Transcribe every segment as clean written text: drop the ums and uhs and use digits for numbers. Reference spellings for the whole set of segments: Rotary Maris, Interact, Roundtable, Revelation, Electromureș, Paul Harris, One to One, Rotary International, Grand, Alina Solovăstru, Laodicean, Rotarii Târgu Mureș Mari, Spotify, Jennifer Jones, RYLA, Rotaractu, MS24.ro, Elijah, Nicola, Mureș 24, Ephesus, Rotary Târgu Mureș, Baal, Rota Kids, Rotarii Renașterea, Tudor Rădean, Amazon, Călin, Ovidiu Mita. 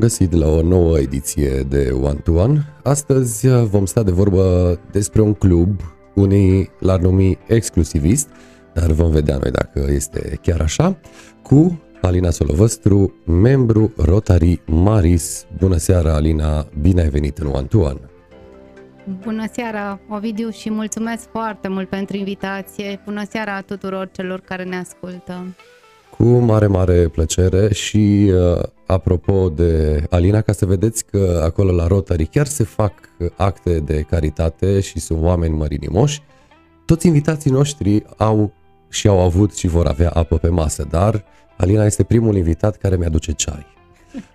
găsit la o nouă ediție de One to One. Astăzi vom sta de vorbă despre un club, unii l-ar numi exclusivist, dar vom vedea noi dacă este chiar așa, cu Alina Solovăstru, membru Rotary Maris. Bună seara, Alina, bine ai venit în One to One. Bună seara, Ovidiu, și mulțumesc foarte mult pentru invitație. Bună seara tuturor celor care ne ascultă. Cu mare, mare plăcere și apropo de Alina, ca să vedeți că acolo la Rotary chiar se fac acte de caritate și sunt oameni mărinimoși. Toți invitații noștri au avut și vor avea apă pe masă, dar Alina este primul invitat care mi-aduce ceai.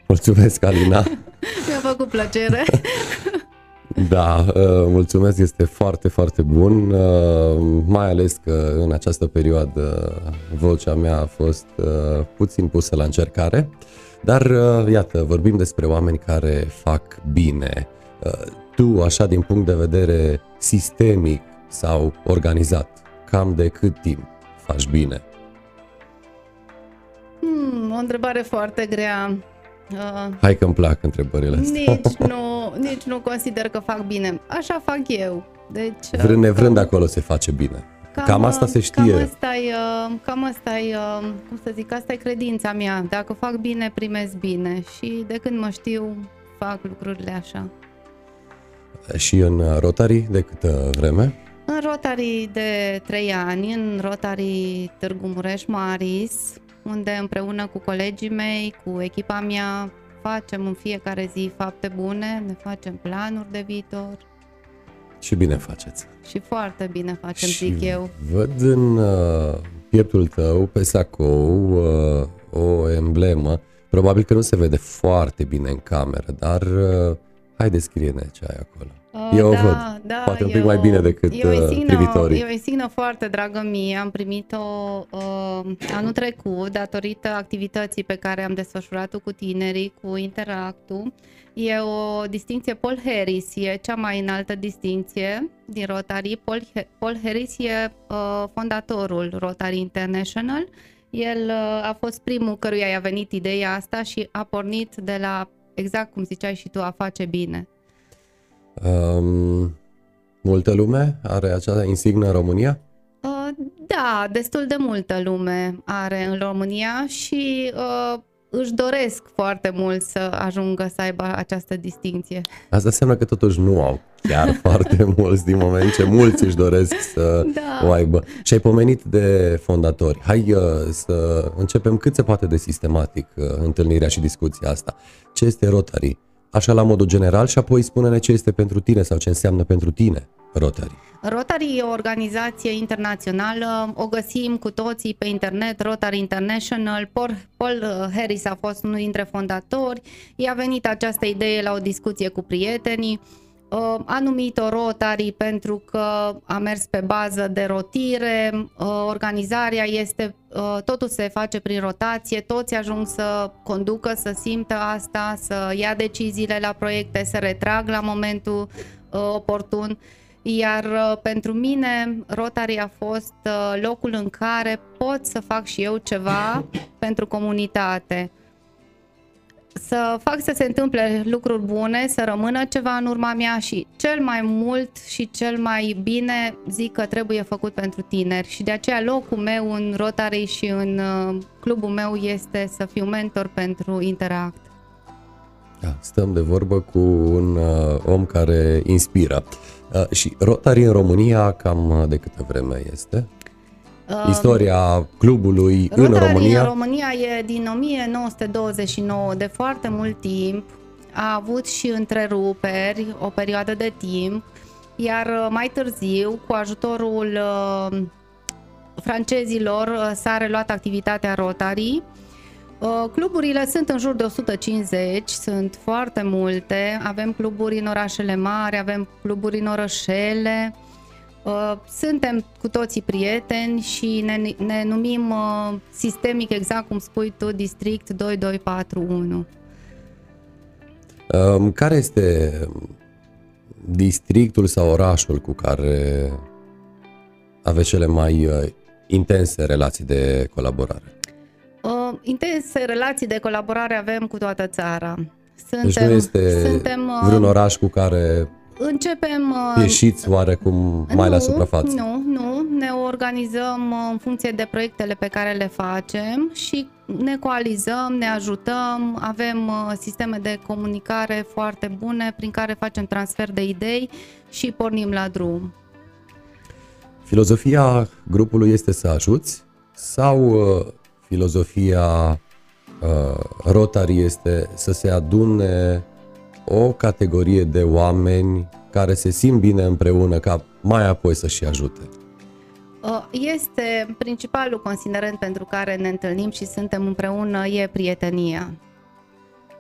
Mulțumesc, Alina! Mi-a făcut plăcere! Da, mulțumesc, este foarte, foarte bun, mai ales că în această perioadă vocea mea a fost puțin pusă la încercare, dar iată, vorbim despre oameni care fac bine. Tu, așa, din punct de vedere sistemic sau organizat, cam de cât timp faci bine? O întrebare foarte grea. Hai că îmi plac întrebările astea. Nici nu consider că fac bine. Așa fac eu. Deci, vrând nevrând acolo se face bine. Cam asta se știe. Cam asta e, cum să zic, asta e credința mea. Dacă fac bine, primesc bine. Și de când mă știu, fac lucrurile așa. Și în Rotary de câtă vreme? În Rotary de 3 ani, în Rotary Târgu Mureș Maris, unde împreună cu colegii mei, cu echipa mea, facem în fiecare zi fapte bune, ne facem planuri de viitor. Și bine faceți. Și foarte bine facem, și zic eu. Văd în pieptul tău, pe sacou, o emblemă. Probabil că nu se vede foarte bine în cameră, dar hai, descrie-ne ce ai acolo. Eu o văd, poate un pic mai bine decât privitorii. E o insignă foarte dragă mie, am primit-o anul trecut datorită activității pe care am desfășurat-o cu tinerii, cu Interactu. E o distinție Paul Harris, e cea mai înaltă distinție din Rotary. Paul Harris e fondatorul Rotary International. El a fost primul căruia i-a venit ideea asta și a pornit de la, exact cum ziceai și tu, a face bine. Multă lume are acea insignă în România? Da, destul de multă lume are în România și își doresc foarte mult să ajungă să aibă această distinție. Asta înseamnă că totuși nu au chiar foarte mulți, din moment ce mulți își doresc să o aibă. Și ai pomenit de fondatori. Hai să începem cât se poate de sistematic întâlnirea și discuția asta. Ce este Rotary? Așa, la modul general, și apoi spune-ne ce este pentru tine sau ce înseamnă pentru tine Rotary. Rotary e o organizație internațională, o găsim cu toții pe internet, Rotary International. Paul Harris a fost unul dintre fondatori, i-a venit această idee la o discuție cu prietenii, a numit-o Rotary pentru că a mers pe bază de rotire, organizarea este, totul se face prin rotație, toți ajung să conducă, să simtă asta, să ia deciziile la proiecte, să retrag la momentul oportun, iar pentru mine Rotary a fost locul în care pot să fac și eu ceva pentru comunitate. Să fac să se întâmple lucruri bune, să rămână ceva în urma mea și cel mai mult și cel mai bine zic că trebuie făcut pentru tineri și de aceea locul meu în Rotary și în clubul meu este să fiu mentor pentru Interact. Da, stăm de vorbă cu un om care inspiră. Și Rotary în România cam de câtă vreme este? Istoria clubului în România? În România e din 1929, de foarte mult timp, a avut și întreruperi, o perioadă de timp, iar mai târziu, cu ajutorul francezilor, s-a reluat activitatea Rotary. Cluburile sunt în jur de 150, sunt foarte multe, avem cluburi în orașele mari, avem cluburi în orășele. Suntem cu toții prieteni și ne numim sistemic, exact cum spui tu, District 2241. Care este districtul sau orașul cu care aveți cele mai intense relații de colaborare? Intense relații de colaborare avem cu toată țara. Deci nu este vreun oraș cu care ieșiți oarecum mai la suprafață. Nu, nu. Ne organizăm în funcție de proiectele pe care le facem și ne coalizăm, ne ajutăm, avem sisteme de comunicare foarte bune prin care facem transfer de idei și pornim la drum. Filozofia grupului este să ajuți sau filozofia Rotary este să se adune o categorie de oameni care se simt bine împreună ca mai apoi să-și ajute? Este principalul considerent pentru care ne întâlnim și suntem împreună, e prietenia.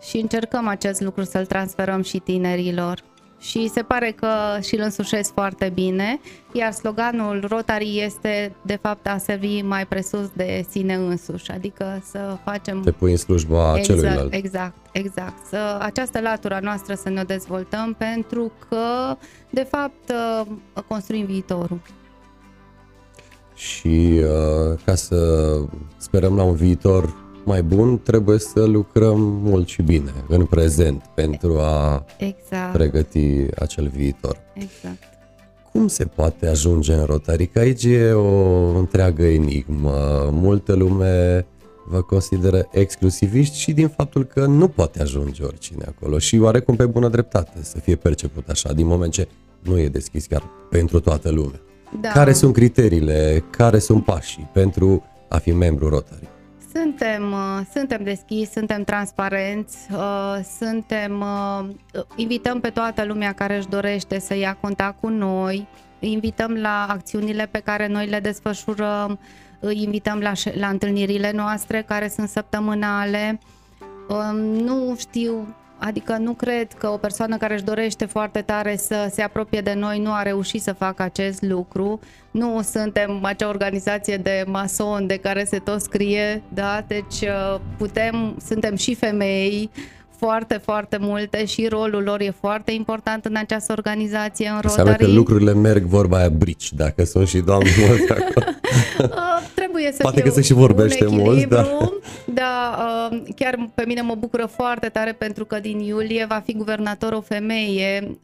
Și încercăm acest lucru să-l transferăm și tinerilor. Și se pare că și-l însușesc foarte bine, iar sloganul Rotary este, de fapt, a servi mai presus de sine însuși, adică să facem... Te pui în slujba celuilalt. Exact, exact. Această latură noastră să ne dezvoltăm pentru că, de fapt, construim viitorul. Și ca să sperăm la un viitor mai bun, trebuie să lucrăm mult și bine în prezent pentru a pregăti acel viitor. Exact. Cum se poate ajunge în Rotary? Că aici e o întreagă enigmă. Multă lume vă consideră exclusiviști și din faptul că nu poate ajunge oricine acolo și oarecum pe bună dreptate să fie perceput așa, din moment ce nu e deschis chiar pentru toată lumea. Da. Care sunt criteriile, care sunt pașii pentru a fi membru Rotary? Suntem deschiși, suntem transparenți, invităm pe toată lumea care își dorește să ia contact cu noi, îi invităm la acțiunile pe care noi le desfășurăm, îi invităm la întâlnirile noastre care sunt săptămânale. Nu știu, adică nu cred că o persoană care își dorește foarte tare să se apropie de noi nu a reușit să facă acest lucru. Nu suntem acea organizație de mason de care se tot scrie, da? Deci suntem și femei, foarte, foarte multe, și rolul lor e foarte important în această organizație, în Rotary. Înseamnă că lucrurile merg, vorba aia, brici, dacă sunt și doamne multe acolo. Trebuie să poate că se și vorbește mult, dar... Da, chiar pe mine mă bucură foarte tare pentru că din iulie va fi guvernator o femeie,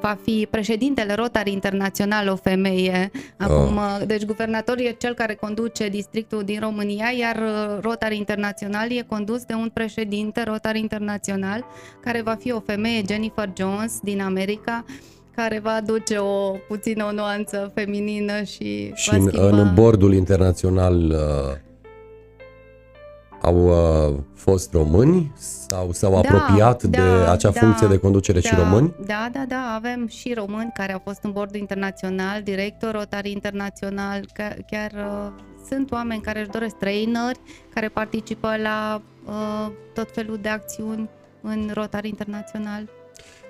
va fi președintele Rotary International o femeie. Acum, deci guvernatorul e cel care conduce districtul din România, iar Rotary International e condus de un președinte Rotary International, care va fi o femeie, Jennifer Jones, din America, care va aduce o nuanță feminină și va schimba. În bordul internațional au fost români sau s-au apropiat de acea funcție de conducere și români? Da, da, da, avem și români care au fost în bordul internațional, director Rotary International, chiar sunt oameni care își doresc, traineri, care participă la tot felul de acțiuni în Rotary International.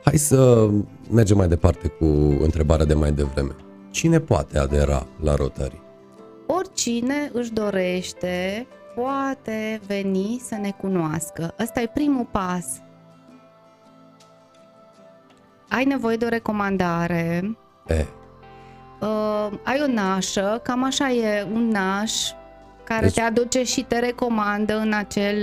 Hai să mergem mai departe cu întrebarea de mai devreme. Cine poate adera la Rotary? Oricine își dorește poate veni să ne cunoască. Ăsta e primul pas. Ai nevoie de o recomandare. Ai o nașă, cam așa e, un naș care te aduce și te recomandă în acel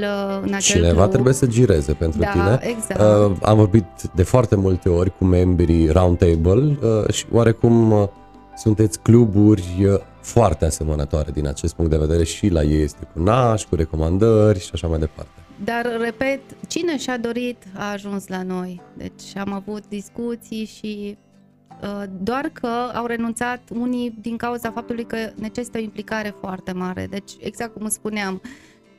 cineva grup. Trebuie să gireze pentru tine. Exact. Am vorbit de foarte multe ori cu membrii Roundtable și oarecum sunteți cluburi foarte asemănătoare din acest punct de vedere și la ei este cu naș, cu recomandări și așa mai departe. Dar, repet, cine și-a dorit a ajuns la noi. Deci am avut discuții și... doar că au renunțat unii din cauza faptului că necesită o implicare foarte mare. Deci, exact cum spuneam,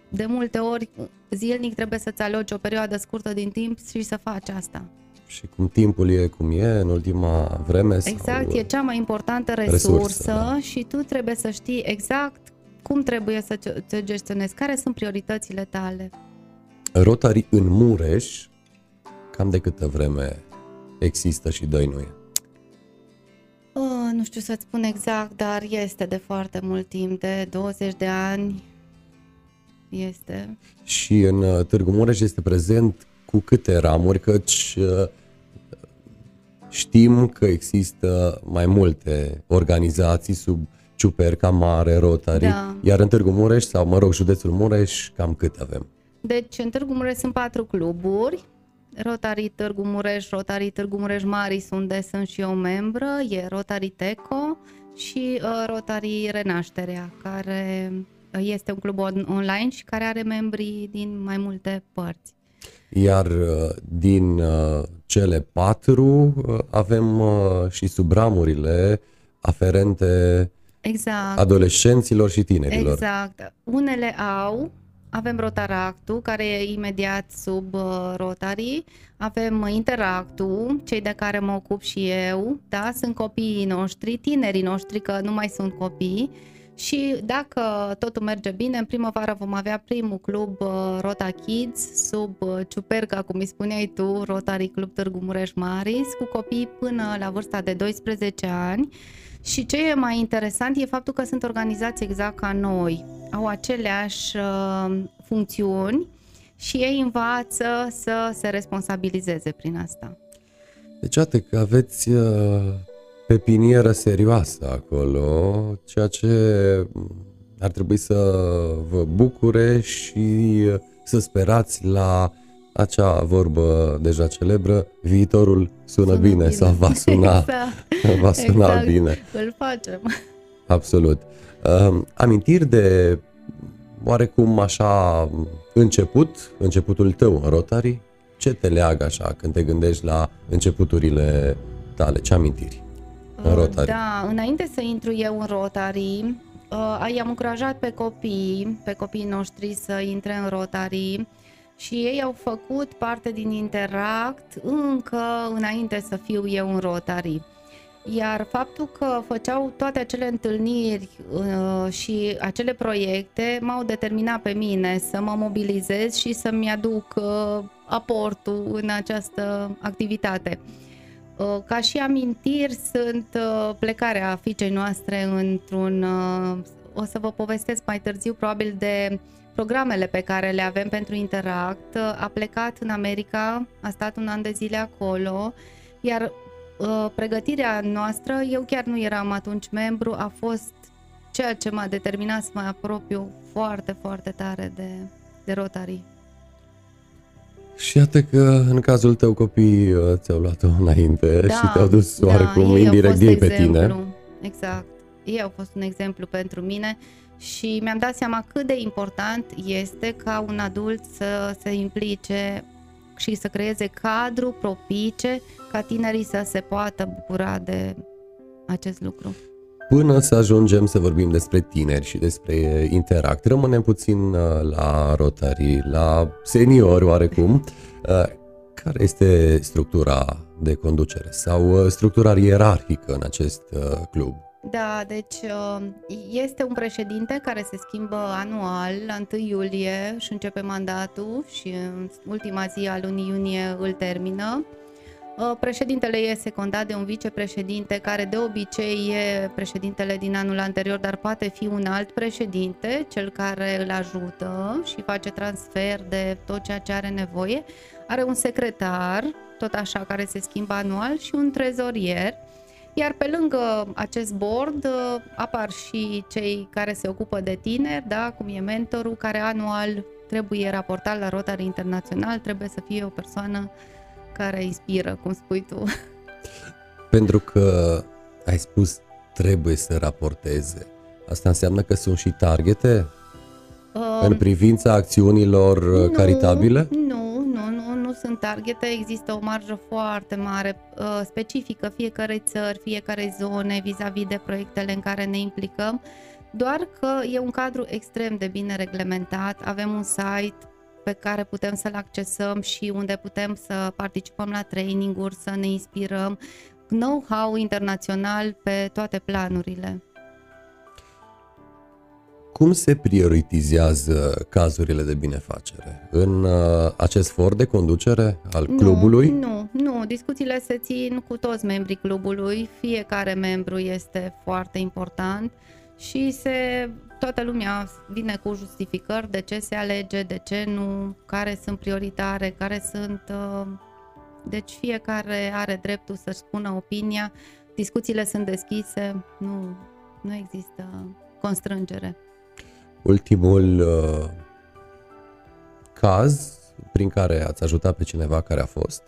de multe ori zilnic trebuie să-ți aloci o perioadă scurtă din timp și să faci asta. Și cum timpul e cum e în ultima vreme. Exact, e cea mai importantă resursă, da. Și tu trebuie să știi exact cum trebuie să te gestionezi, care sunt prioritățile tale. Rotary în Mureș, cam de câtă vreme există și dăinuie? Nu știu să-ți spun exact, dar este de foarte mult timp, de 20 de ani este. Și în Târgu Mureș este prezent cu câte ramuri, căci știm că există mai multe organizații sub ciuperca mare Rotary, iar în Târgu Mureș, sau mă rog, județul Mureș, cam cât avem? Deci în Târgu Mureș sunt 4 cluburi, Rotarii Târgu Mureș, Rotarii Târgu Mureș Mari, unde sunt și eu membră, e Rotariteco și Rotarii Renașterea, care este un club online și care are membri din mai multe părți. Iar din cele patru avem și subramurile aferente adolescenților și tinerilor. Exact. Unele au, avem Rotaractu, care e imediat sub Rotarii, avem Interactu, cei de care mă ocup și eu, da? Sunt copiii noștri, tinerii noștri, că nu mai sunt copii. Și dacă totul merge bine, în primăvară vom avea primul club Rota Kids sub ciuperca, cum îi spuneai tu, Rotary Club Târgu Mureș Maris, cu copii până la vârsta de 12 ani. Și ce e mai interesant e faptul că sunt organizați exact ca noi, au aceleași funcțiuni și ei învață să se responsabilizeze prin asta. Deci, atât că aveți pe pinieră serioasă acolo, ceea ce ar trebui să vă bucure și să sperați la acea vorbă deja celebră, viitorul sună bine sau va suna, exact. Va suna exact. Bine. Îl facem. Absolut. Amintiri de oarecum așa începutul tău în Rotary? Ce te leagă așa când te gândești la începuturile tale? Ce amintiri? Rotary. Da, înainte să intru eu în Rotary, i-am încurajat pe copiii noștri să intre în Rotary și ei au făcut parte din Interact încă înainte să fiu eu în Rotary. Iar faptul că făceau toate acele întâlniri și acele proiecte m-au determinat pe mine să mă mobilizez și să-mi aduc aportul în această activitate. Ca și amintiri sunt plecarea fiicei noastre într-un... O să vă povestesc mai târziu probabil de programele pe care le avem pentru Interact. A plecat în America, a stat un an de zile acolo, iar pregătirea noastră, eu chiar nu eram atunci membru, a fost ceea ce m-a determinat să mă apropiu foarte, foarte tare de Rotary. Și iată că în cazul tău copiii ți-au luat-o înainte, da, și te-au dus oarecum indirect ei pe tine. Exact. Ei au fost un exemplu pentru mine și mi-am dat seama cât de important este ca un adult să se implice și să creeze cadru propice ca tinerii să se poată bucura de acest lucru. Până să ajungem să vorbim despre tineri și despre Interact, rămânem puțin la Rotary, la seniori oarecum. Care este structura de conducere sau structura ierarhică în acest club? Da, deci este un președinte care se schimbă anual, la 1 iulie și începe mandatul și în ultima zi a lunii iunie îl termină. Președintele e secundat de un vicepreședinte care de obicei e președintele din anul anterior, dar poate fi un alt președinte, cel care îl ajută și face transfer de tot ceea ce are nevoie. Are un secretar, tot așa, care se schimbă anual și un trezorier. Iar pe lângă acest board apar și cei care se ocupă de tineri, da, cum e mentorul, care anual trebuie raportat la Rotary International, trebuie să fie o persoană care inspiră, cum spui tu. Pentru că ai spus trebuie să raporteze. Asta înseamnă că sunt și targete în privința acțiunilor caritabile? Nu sunt targete. Există o marjă foarte mare, specifică fiecarei țări, fiecarei zone, vis-a-vis de proiectele în care ne implicăm. Doar că e un cadru extrem de bine reglementat. Avem un site pe care putem să-l accesăm și unde putem să participăm la training-uri, să ne inspirăm, know-how internațional pe toate planurile. Cum se prioritizează cazurile de binefacere? În acest for de conducere al clubului? Nu, discuțiile se țin cu toți membrii clubului, fiecare membru este foarte important și toată lumea vine cu justificări de ce se alege, de ce nu, care sunt prioritare, care sunt... Deci fiecare are dreptul să-și spună opinia, discuțiile sunt deschise, nu există constrângere. Ultimul caz prin care ați ajutat pe cineva, care a fost?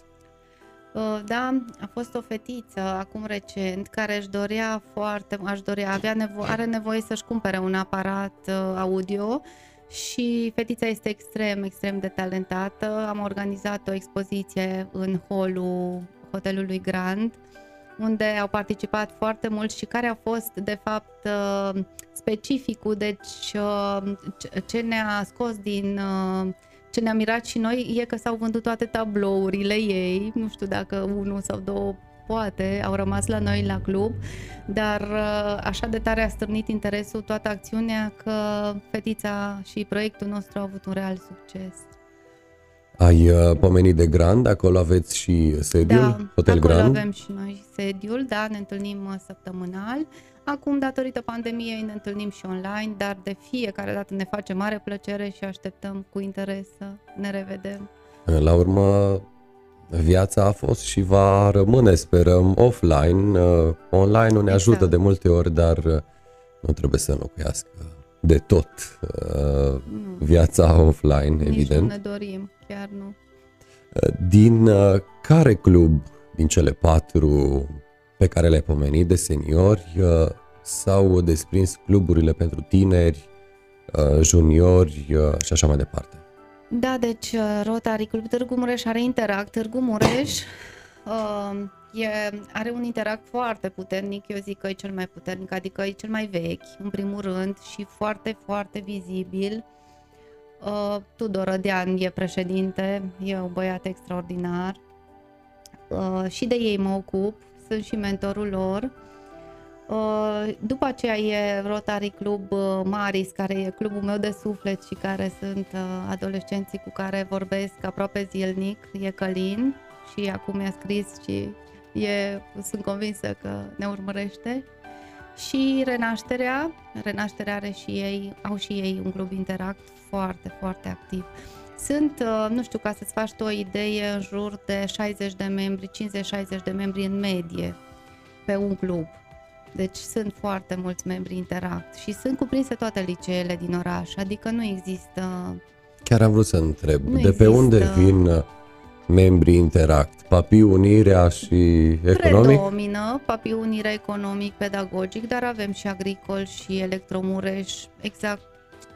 Da, a fost o fetiță acum recent care își dorea foarte, are nevoie să-și cumpere un aparat audio și fetița este extrem de talentată. Am organizat o expoziție în holul hotelului Grand, unde au participat foarte mulți și care a fost de fapt specificul, deci ce ne-a scos din... Ce ne-a mirat și noi e că s-au vândut toate tablourile ei, nu știu dacă unul sau două poate au rămas la noi la club, dar așa de tare a stârnit interesul toată acțiunea că fetița și proiectul nostru au avut un real succes. Ai pomenit de Grand, acolo aveți și sediul, da, Hotel Grand? Da, acolo avem și noi sediul, da, ne întâlnim săptămânal. Acum, datorită pandemiei, ne întâlnim și online, dar de fiecare dată ne face mare plăcere și așteptăm cu interes să ne revedem. La urmă, viața a fost și va rămâne, sperăm, offline. Online nu ne ajută de multe ori, dar nu trebuie să înlocuiască de tot viața offline, nici evident. Nu ne dorim, chiar nu. Din care club din cele 4 pe care le-ai pomenit de seniori s-au desprins cluburile pentru tineri, juniori și așa mai departe? Da, deci Rotary Club Târgu Mureș are Interact Târgu Mureș. Are un Interact foarte puternic, eu zic că e cel mai puternic, adică e cel mai vechi, în primul rând, și foarte vizibil. Tudor Rădean e președinte, e un băiat extraordinar și de ei mă ocup, sunt și mentorul lor. După aceea e Rotary Club Maris, care e clubul meu de suflet și care sunt adolescenții cu care vorbesc aproape zilnic, e Călin și acum mi-a scris și sunt convinsă că ne urmărește. Și Renașterea, are și ei, au și ei un club Interact foarte activ. Sunt, nu știu, ca să-ți faci tu o idee, în jur de 60 de membri, 50-60 de membri în medie pe un club. Deci sunt foarte mulți membri Interact și sunt cuprinse toate liceele din oraș, adică nu există... Chiar am vrut să întreb, pe unde vin membrii Interact? Papii, Unirea și Economic? Predomină Papii, Unirea, Economic, Pedagogic, dar avem și Agricol și Electromureș, exact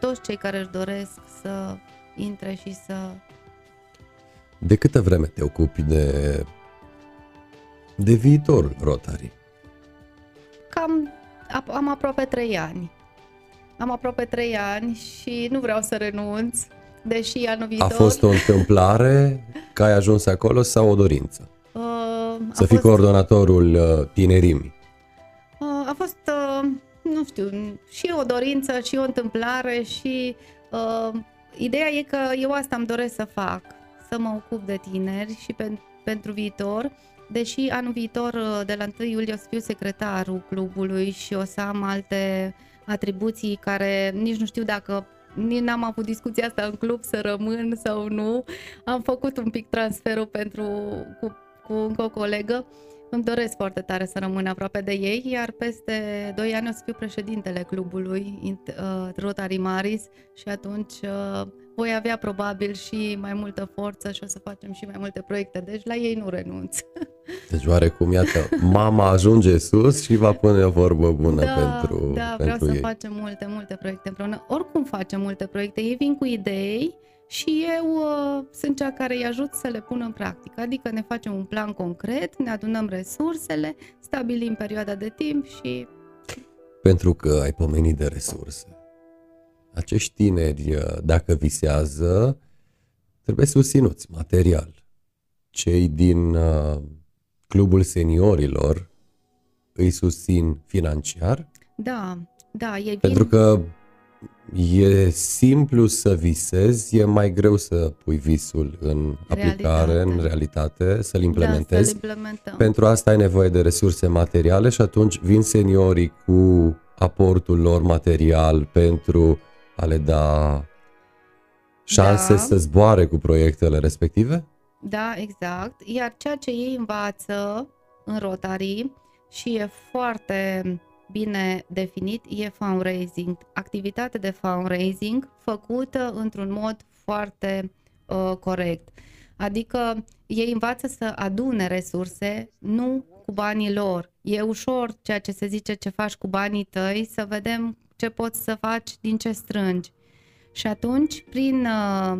toți cei care își doresc să... intră și să... De câtă vreme te ocupi de viitorul Rotary? Cam, am aproape 3 ani. Am aproape 3 ani și nu vreau să renunț, deși anul viitor... A fost o întâmplare că ai ajuns acolo sau o dorință? Să fii coordonatorul tinerimii. A fost, nu știu, și o dorință, și o întâmplare și... Ideea e că eu asta îmi doresc să fac, să mă ocup de tineri și pentru viitor, deși anul viitor, de la 1 iulie, o să fiu secretarul clubului și o să am alte atribuții care nici nu știu dacă, nici n-am avut discuția asta în club să rămân sau nu. Am făcut un pic transferul cu încă o colegă. Îmi doresc foarte tare să rămân aproape de ei, iar peste 2 ani o să fiu președintele clubului Rotary Maris și atunci voi avea probabil și mai multă forță și o să facem și mai multe proiecte, deci la ei nu renunț. Deci oarecum, iată, mama ajunge sus și va pune o vorbă bună pentru ei. Da, vreau să facem multe proiecte împreună. Oricum facem multe proiecte, ei vin cu idei și eu sunt cea care îi ajut să le pună în practică, adică ne facem un plan concret, ne adunăm resursele, stabilim perioada de timp și... Pentru că ai pomenit de resurse, acești tineri, dacă visează, trebuie susținuți material. Cei din clubul seniorilor îi susțin financiar? Da, ei vin... Pentru că e simplu să visezi, e mai greu să pui visul în aplicare, în realitate, să-l implementezi. Pentru asta ai nevoie de resurse materiale și atunci vin seniorii cu aportul lor material pentru a le da șanse să zboare cu proiectele respective? Da, exact. Iar ceea ce ei învață în Rotary și e foarte... bine definit, e fundraising, activitate de fundraising făcută într-un mod foarte corect. Adică ei învață să adune resurse, nu cu banii lor. E ușor ceea ce se zice ce faci cu banii tăi, să vedem ce poți să faci, din ce strângi. Și atunci, prin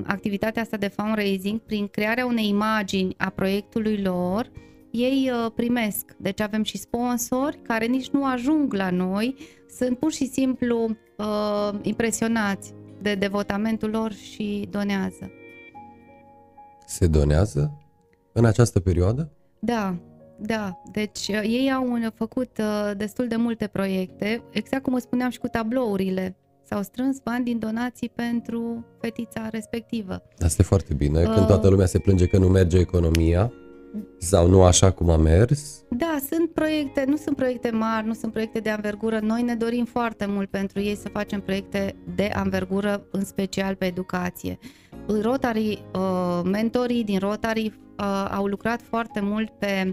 activitatea asta de fundraising, prin crearea unei imagini a proiectului lor, ei primesc. Deci avem și sponsori care nici nu ajung la noi, sunt pur și simplu impresionați de devotamentul lor și donează. Se donează în această perioadă? Da, da. Deci ei au făcut destul de multe proiecte, exact cum spuneam și cu tablourile. S-au strâns bani din donații pentru fetița respectivă. Asta e foarte bine, când toată lumea se plânge că nu merge economia sau nu așa cum a mers. Da, sunt proiecte, nu sunt proiecte mari, nu sunt proiecte de anvergură. Noi ne dorim foarte mult pentru ei să facem proiecte de anvergură, în special pe educație. Rotary, mentorii din Rotary au lucrat foarte mult pe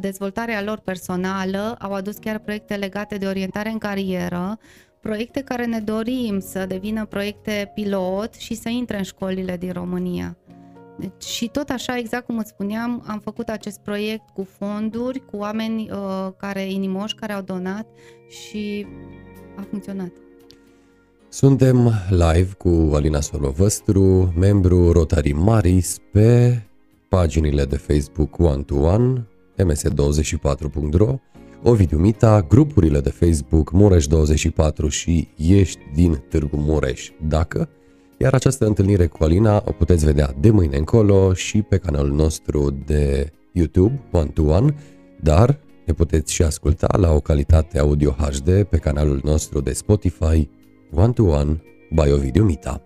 dezvoltarea lor personală, au adus chiar proiecte legate de orientare în carieră, proiecte care ne dorim să devină proiecte pilot și să intre în școlile din România. Deci, și tot așa, exact cum îți spuneam, am făcut acest proiect cu fonduri, cu oameni inimoși care au donat și a funcționat. Suntem live cu Alina Solovăstru, membru Rotary Maris, pe paginile de Facebook One to One, MS24.ro, Ovidiu Mita, grupurile de Facebook Mureș 24 și Ești din Târgu Mureș, dacă... Iar această întâlnire cu Alina o puteți vedea de mâine încolo și pe canalul nostru de YouTube, One to One, dar ne puteți și asculta la o calitate audio HD pe canalul nostru de Spotify, One to One by Ovidiu Mita.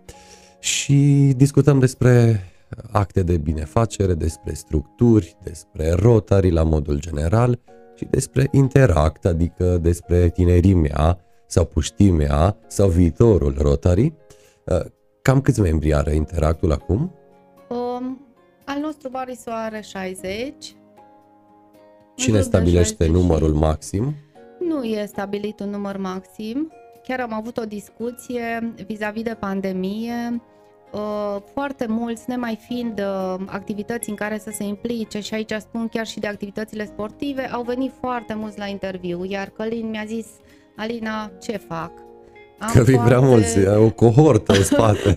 Și discutăm despre acte de binefacere, despre structuri, despre Rotary la modul general și despre Interact, adică despre tinerimea sau puștimea sau viitorul Rotary. Cam câți membri are Interactul acum? Al nostru Maris are 60. Cine stabilește 60. Numărul maxim? Nu e stabilit un număr maxim. Chiar am avut o discuție vis-a-vis de pandemie. Foarte mulți, nemai fiind activități în care să se implice, și aici spun chiar și de activitățile sportive, au venit foarte mulți la interviu. Iar Călin mi-a zis: Alina, ce fac? Că vin prea mulți, o cohortă în spate.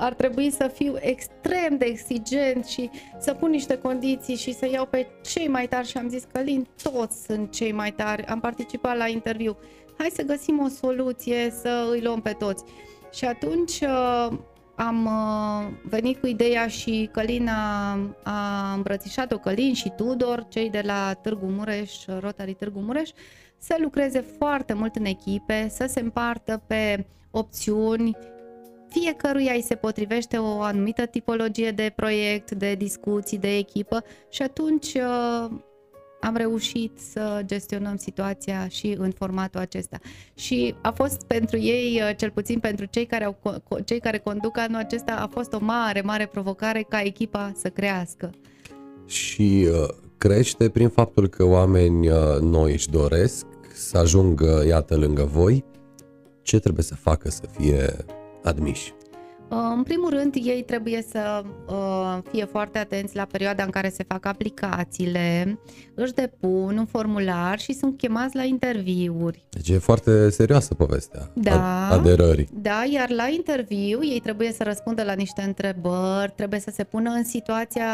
Ar trebui să fiu extrem de exigent și să pun niște condiții și să iau pe cei mai tari, și am zis că toți sunt cei mai tari, am participat la interviu, hai să găsim o soluție să îi luăm pe toți. Și atunci am venit cu ideea și Călin a îmbrățișat-o, Călin și Tudor, cei de la Târgu Mureș, Rotarii Târgu Mureș, să lucreze foarte mult în echipe, să se împartă pe opțiuni, fiecăruia îi se potrivește o anumită tipologie de proiect, de discuții, de echipă, și atunci am reușit să gestionăm situația și în formatul acesta. Și a fost pentru ei, cel puțin pentru cei care conduc anul acesta, a fost o mare, mare provocare ca echipa să crească. Și crește prin faptul că oameni noi își doresc să ajungă, iată, lângă voi. Ce trebuie să facă să fie admiși? În primul rând, ei trebuie să fie foarte atenți la perioada în care se fac aplicațiile, își depun un formular și sunt chemați la interviuri. Deci e foarte serioasă povestea, da, aderării. Da, iar la interviu ei trebuie să răspundă la niște întrebări, trebuie să se pună în situația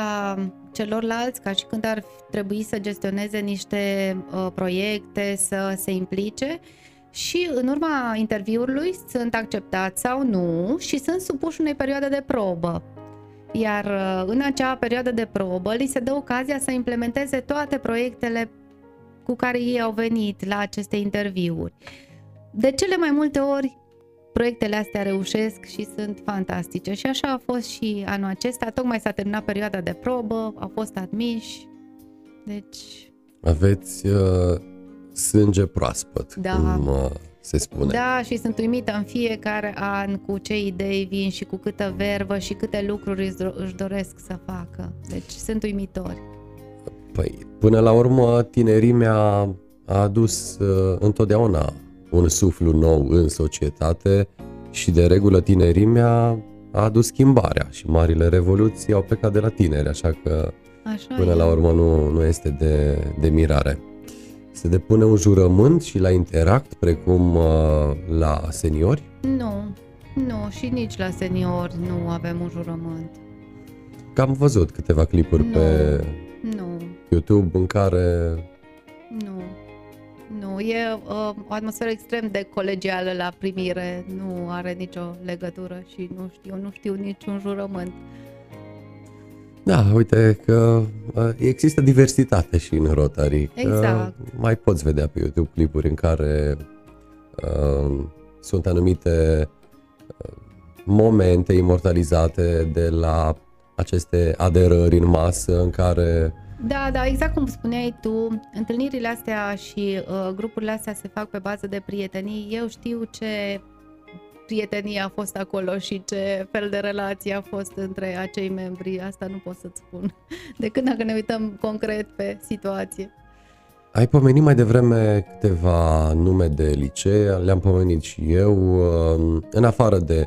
celorlalți, ca și când ar trebui să gestioneze niște proiecte, să se implice. Și în urma interviului sunt acceptați sau nu și sunt supuși unei perioade de probă. Iar în acea perioadă de probă li se dă ocazia să implementeze toate proiectele cu care ei au venit la aceste interviuri. De cele mai multe ori proiectele astea reușesc și sunt fantastice. Și așa a fost și anul acesta. Tocmai s-a terminat perioada de probă, au fost admiși. Deci... Aveți... sânge proaspăt, da, cum se spune. Da, și sunt uimită în fiecare an cu ce idei vin și cu câtă vervă și câte lucruri își doresc să facă. Deci sunt uimitori. Păi, până la urmă, tinerimea a adus întotdeauna un suflu nou în societate și de regulă tinerimea a adus schimbarea și marile revoluții au plecat de la tineri, așa că așa până e. La urmă nu este de mirare. Se depune un jurământ și la Interact, precum la seniori? Nu, și nici la seniori nu avem un jurământ. Că am văzut câteva clipuri pe YouTube în care... Nu, e o atmosferă extrem de colegială la primire, nu are nicio legătură și nu știu niciun jurământ. Da, uite că există diversitate și în Rotary. Exact. Mai poți vedea pe YouTube clipuri în care sunt anumite momente imortalizate de la aceste aderări în masă în care... Da, exact cum spuneai tu, întâlnirile astea și grupurile astea se fac pe bază de prietenii. Eu știu ce prietenie a fost acolo și ce fel de relație a fost între acei membri. Asta nu pot să-ți spun, decât dacă ne uităm concret pe situație. Ai pomenit mai devreme câteva nume de licee, le-am pomenit și eu, în afară de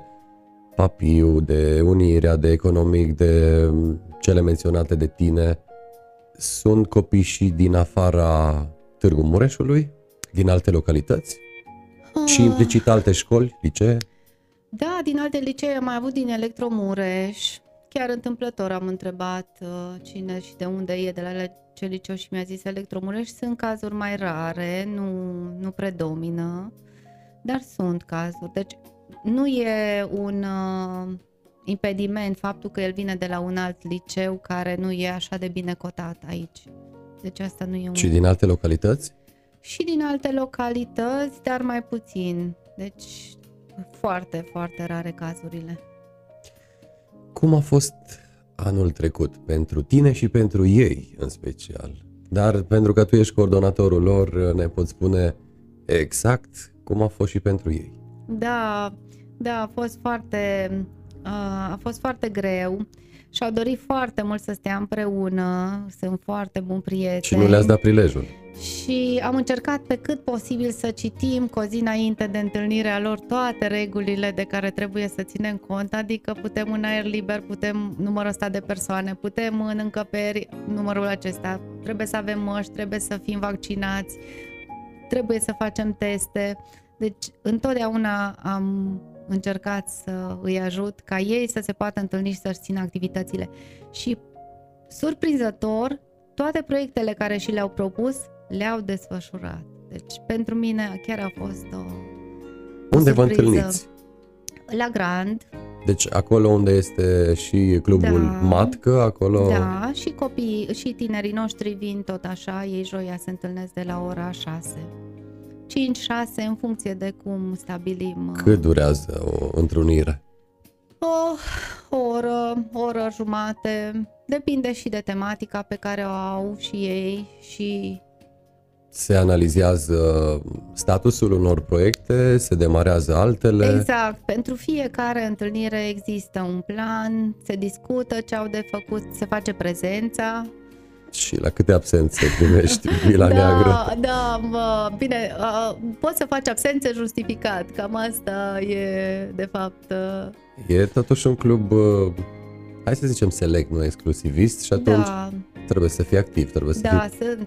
Papiu, de Unirea, de Economic, de cele menționate de tine. Sunt copii și din afara Târgu Mureșului, din alte localități și implicit alte școli, licee? Da, din alte licee, am mai avut din Electro Mureș. Chiar întâmplător am întrebat cine și de unde e de la ce liceu și mi-a zis Electro Mureș. Sunt cazuri mai rare, nu predomină, dar sunt cazuri. Deci nu e un... impediment faptul că el vine de la un alt liceu care nu e așa de bine cotat aici. Deci asta nu e un... Și din alte localități? Și din alte localități, dar mai puțin. Deci foarte, foarte rare cazurile. Cum a fost anul trecut pentru tine și pentru ei în special? Dar pentru că tu ești coordonatorul lor, ne poți spune exact cum a fost și pentru ei. Da, a fost foarte greu și au dorit foarte mult să stea împreună, sunt foarte buni prieteni. Și nu le-ați dat prilejul. Și am încercat pe cât posibil să citim cu o zi înainte de întâlnirea lor toate regulile de care trebuie să ținem cont, adică putem în aer liber, putem numărul ăsta de persoane, putem în încăperi numărul acesta, trebuie să avem măști, trebuie să fim vaccinați, trebuie să facem teste. Deci întotdeauna am încercat să îi ajut ca ei să se poată întâlni și să-și țină activitățile. Și surprinzător, toate proiectele care și le-au propus le-au desfășurat. Deci pentru mine chiar a fost o Unde surpriză. Vă întâlniți? La Grand. Deci acolo unde este și clubul Matcă, acolo... Da, și copiii și tinerii noștri vin tot așa, ei joia se întâlnesc de la ora 6. 5-6 în funcție de cum stabilim. Cât durează o întrunire? O oră, oră jumate, depinde și de tematica pe care o au și ei și... Se analizează statusul unor proiecte, se demarează altele. Exact, pentru fiecare întâlnire există un plan, se discută ce au de făcut, se face prezența. Și la câte absențe primești bila neagră? Da, bine, poți să faci absențe justificat, cam asta e de fapt. E totuși un club, hai să zicem select, nu exclusivist și atunci trebuie să fii activ, trebuie să fii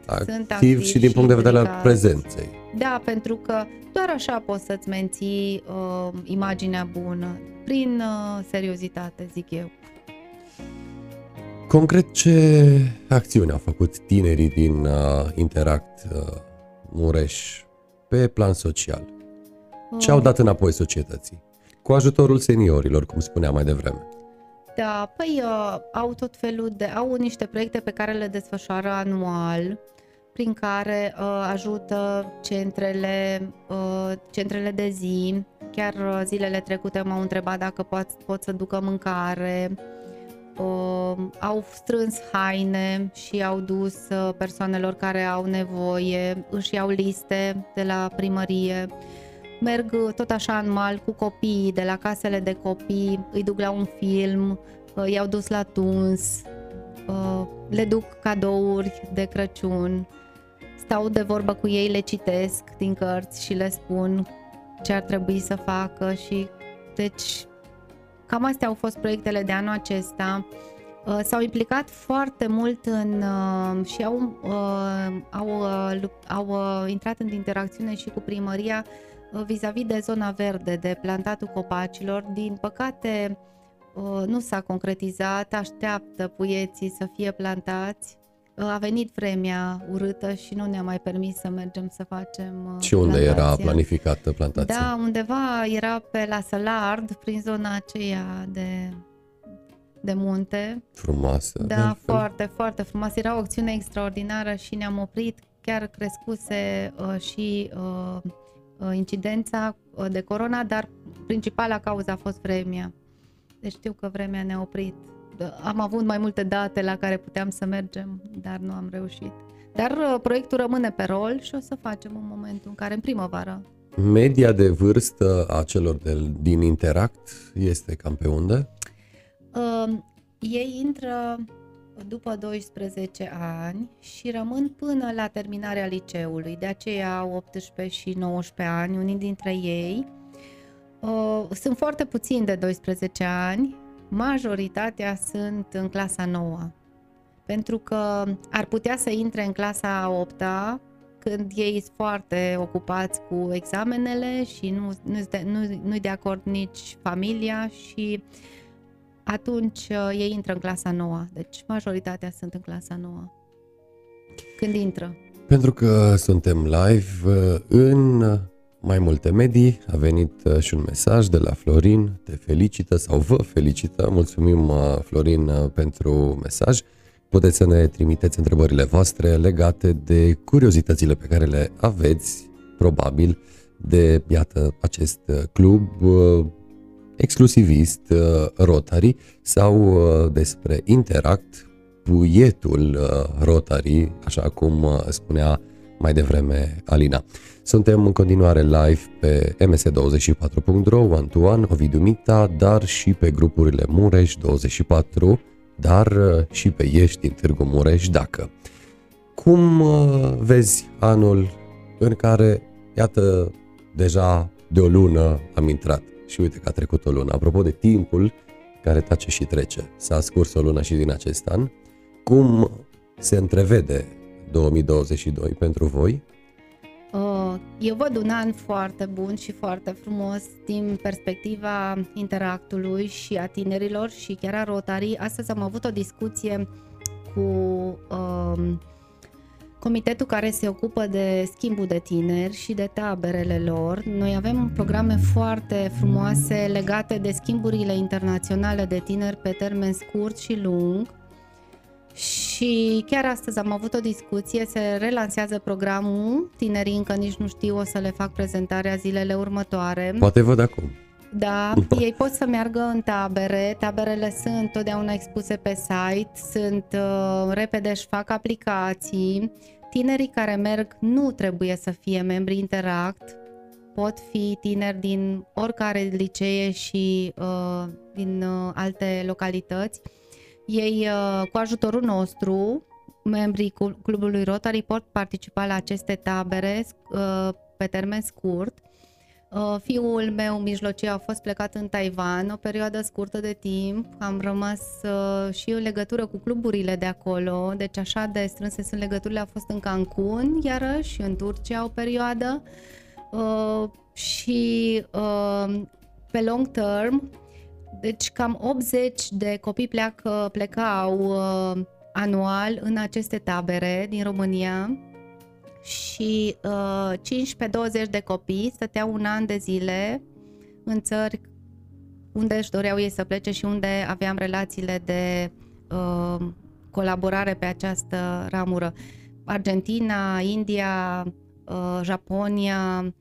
activ și din punct de vedere al prezenței. Da, pentru că doar așa poți să-ți menții imaginea bună, prin seriozitate, zic eu. Concret, ce acțiuni au făcut tinerii din Interact Mureș pe plan social? Ce au dat înapoi societății? Cu ajutorul seniorilor, cum spuneam mai devreme. Da, păi au tot felul de... au niște proiecte pe care le desfășoară anual, prin care ajută centrele de zi. Chiar zilele trecute m-au întrebat dacă pot să ducă mâncare. Au strâns haine și au dus persoanelor care au nevoie, își iau liste de la primărie, merg tot așa anual cu copiii de la casele de copii, îi duc la un film, i-au dus la tuns, le duc cadouri de Crăciun, stau de vorbă cu ei, le citesc din cărți și le spun ce ar trebui să facă și deci Cam astea au fost proiectele de anul acesta. S-au implicat foarte mult în, și au intrat în interacțiune și cu primăria vis-a-vis de zona verde, de plantatul copacilor. Din păcate nu s-a concretizat, așteaptă puieții să fie plantați. A venit vremea urâtă și nu ne-a mai permis să mergem să facem. Și unde plantația era planificată plantația? Da, undeva era pe la Sălard, prin zona aceea de munte. Frumoasă. Da, foarte, foarte frumoasă. Era o acțiune extraordinară și ne-am oprit. Chiar crescuse și incidența de corona, dar principala cauză a fost vremea. Deci știu că vremea ne-a oprit. Am avut mai multe date la care puteam să mergem, dar nu am reușit. Dar proiectul rămâne pe rol și o să facem în momentul în care, în primăvară. Media de vârstă a celor din Interact este cam pe unde? Ei intră după 12 ani și rămân până la terminarea liceului. De aceea au 18 și 19 ani, unii dintre ei. Sunt foarte puțini de 12 ani. Majoritatea sunt în clasa 9, pentru că ar putea să intre în clasa 8-a când ei sunt foarte ocupați cu examenele și nu-i de acord nici familia și atunci ei intră în clasa 9, deci majoritatea sunt în clasa 9 când intră. Pentru că suntem live în mai multe medii, a venit și un mesaj de la Florin, te felicită sau vă felicită. Mulțumim, Florin, pentru mesaj. Puteți să ne trimiteți întrebările voastre legate de curiozitățile pe care le aveți, probabil, de, iată, acest club exclusivist Rotary sau despre Interact, puietul Rotary, așa cum spunea mai devreme Alina. Suntem în continuare live pe MS24.ro, One to One, Ovidiu Mita, dar și pe grupurile Mureș 24, dar și pe Ești din Târgu Mureș, dacă. Cum vezi anul în care, iată, deja de o lună am intrat și uite că a trecut o lună. Apropo de timpul care tace și trece, s-a scurs o lună și din acest an. Cum se întrevede 2022 pentru voi? Eu văd un an foarte bun și foarte frumos din perspectiva Interactului și a tinerilor și chiar a Rotary. Astăzi am avut o discuție cu comitetul care se ocupă de schimbul de tineri și de taberele lor. Noi avem programe foarte frumoase legate de schimburile internaționale de tineri pe termen scurt și lung. Și chiar astăzi am avut o discuție, se relansează programul, tinerii încă nici nu știu, o să le fac prezentarea zilele următoare. Poate văd acum. Da, ei pot să meargă în tabere, taberele sunt totdeauna expuse pe site, sunt repede, își fac aplicații. Tinerii care merg nu trebuie să fie membri Interact, pot fi tineri din oricare licee și din alte localități. Ei, cu ajutorul nostru, membrii Clubului Rotary pot participa la aceste tabere pe termen scurt. Fiul meu mijlociu a fost plecat în Taiwan o perioadă scurtă de timp. Am rămas și în legătură cu cluburile de acolo, deci așa de strânse sunt legăturile. A fost în Cancun, iarăși în Turcia o perioadă și pe long term. Deci cam 80 de copii plecau anual în aceste tabere din România și 15-20 de copii stăteau un an de zile în țări unde își doreau ei să plece și unde aveam relațiile de colaborare pe această ramură. Argentina, India, Japonia.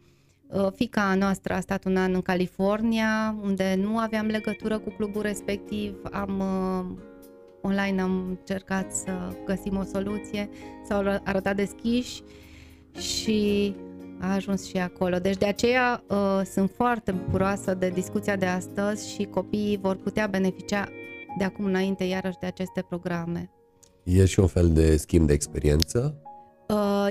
Fica noastră a stat un an în California, unde nu aveam legătură cu clubul respectiv. Online am încercat să găsim o soluție, s-au arătat deschiși și a ajuns și acolo. Deci de aceea sunt foarte bucuroasă de discuția de astăzi și copiii vor putea beneficia de acum înainte iarăși de aceste programe. E și un fel de schimb de experiență?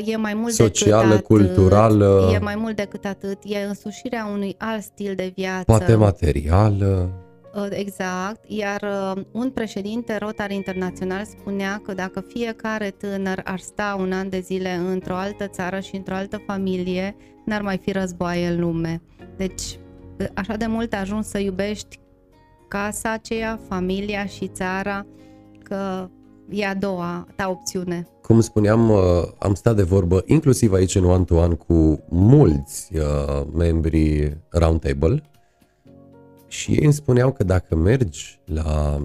E mai mult socială, decât culturală, atât. E mai mult decât atât, e însușirea unui alt stil de viață, poate materială, Exact, iar un președinte Rotary International spunea că dacă fiecare tânăr ar sta un an de zile într-o altă țară și într-o altă familie, n-ar mai fi războaie în lume. Deci așa de mult ajungi să iubești casa aceea, familia și țara, că e a doua ta opțiune. Cum spuneam, am stat de vorbă inclusiv aici în One to One cu mulți membrii Roundtable și ei îmi spuneau că dacă mergi la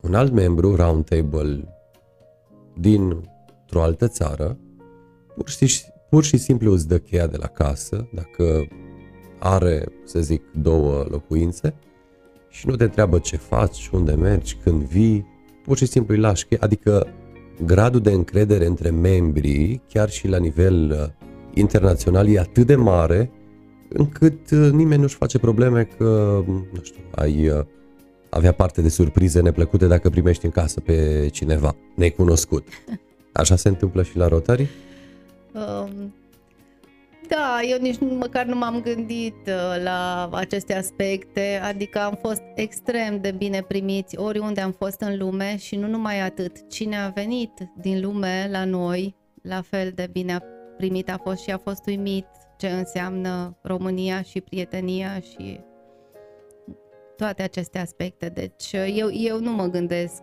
un alt membru Roundtable dintr-o altă țară, pur și simplu îți dă cheia de la casă, dacă are, să zic, două locuințe, și nu te întreabă ce faci, unde mergi, când vii, pur și simplu îi lași cheia. Adică gradul de încredere între membrii, chiar și la nivel internațional, e atât de mare încât nimeni nu-și face probleme că, nu știu, ai avea parte de surprize neplăcute dacă primești în casă pe cineva necunoscut. Așa se întâmplă și la Rotary? Da, eu nici măcar nu m-am gândit la aceste aspecte, adică am fost extrem de bine primiți oriunde am fost în lume și nu numai atât. Cine a venit din lume la noi, la fel de bine primit a fost și a fost uimit ce înseamnă România și prietenia și toate aceste aspecte. Deci eu nu mă gândesc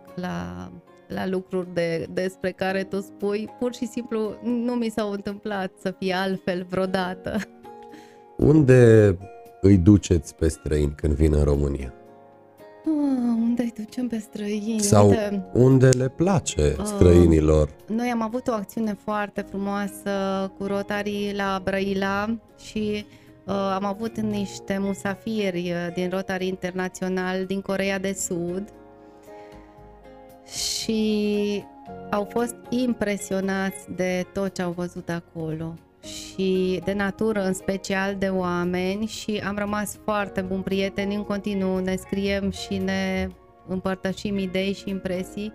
la lucruri despre care tu spui, pur și simplu nu mi s-au întâmplat să fie altfel vreodată. Unde îi duceți pe străini când vin în România? Unde îi ducem pe străini? Sau unde le place străinilor? Noi am avut o acțiune foarte frumoasă cu Rotarii la RYLA și am avut niște musafiri din Rotary International din Coreea de Sud și au fost impresionați de tot ce au văzut acolo și de natură, în special de oameni, și am rămas foarte buni prieteni în continuu, ne scriem și ne împărtășim idei și impresii.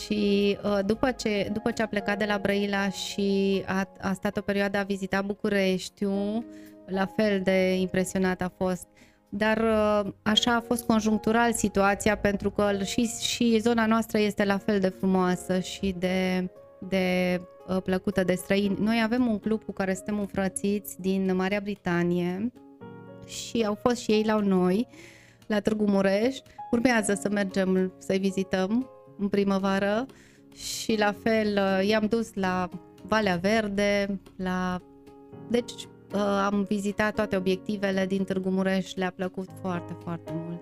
Și după ce a plecat de la RYLA și a stat o perioadă, a vizitat Bucureștiul, la fel de impresionat a fost. Dar așa a fost conjunctural situația, pentru că și zona noastră este la fel de frumoasă și de plăcută de străini. Noi avem un club cu care suntem înfrățiți din Marea Britanie și au fost și ei la noi, la Târgu Mureș. Urmează să mergem să-i vizităm în primăvară și la fel i-am dus la Valea Verde, deci am vizitat toate obiectivele din Târgu Mureș, le-a plăcut foarte, foarte mult.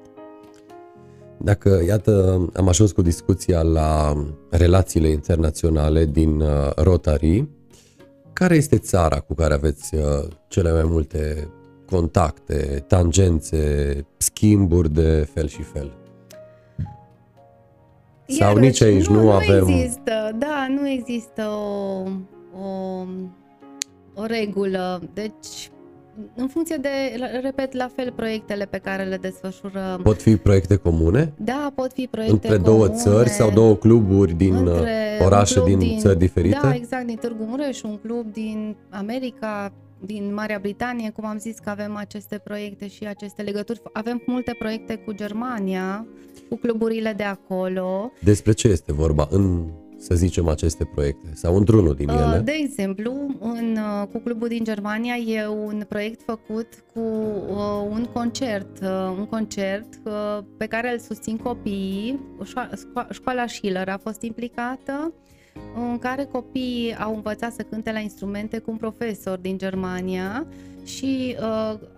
Dacă, iată, am ajuns cu discuția la relațiile internaționale din Rotary, care este țara cu care aveți cele mai multe contacte, tangențe, schimburi de fel și fel? Iarăși, sau nici aici nu avem... Nu există o regulă, deci în funcție de, repet, la fel proiectele pe care le desfășurăm. Pot fi proiecte comune? Da, pot fi proiecte comune. Între două țări sau două cluburi din orașe, din țări diferite? Da, exact, din Târgu Mureș, un club din America, din Marea Britanie, cum am zis că avem aceste proiecte și aceste legături. Avem multe proiecte cu Germania, cu cluburile de acolo. Despre ce este vorba în, să zicem, aceste proiecte sau într-unul din ele? De exemplu, cu clubul din Germania e un proiect făcut cu un concert pe care îl susțin copiii. Școala Schiller a fost implicată, în care copiii au învățat să cânte la instrumente cu un profesor din Germania și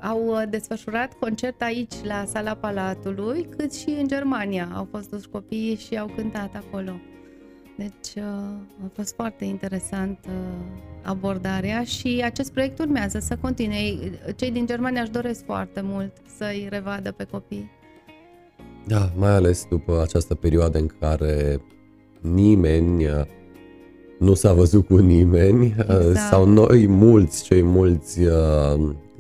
au desfășurat concert aici la Sala Palatului, cât și în Germania. Au fost dus copiii și au cântat acolo. Deci a fost foarte interesant abordarea și acest proiect urmează să continue. Cei din Germania își doresc foarte mult să-i revadă pe copii. Da, mai ales după această perioadă în care nimeni nu s-a văzut cu nimeni. Exact. Sau noi mulți, cei mulți,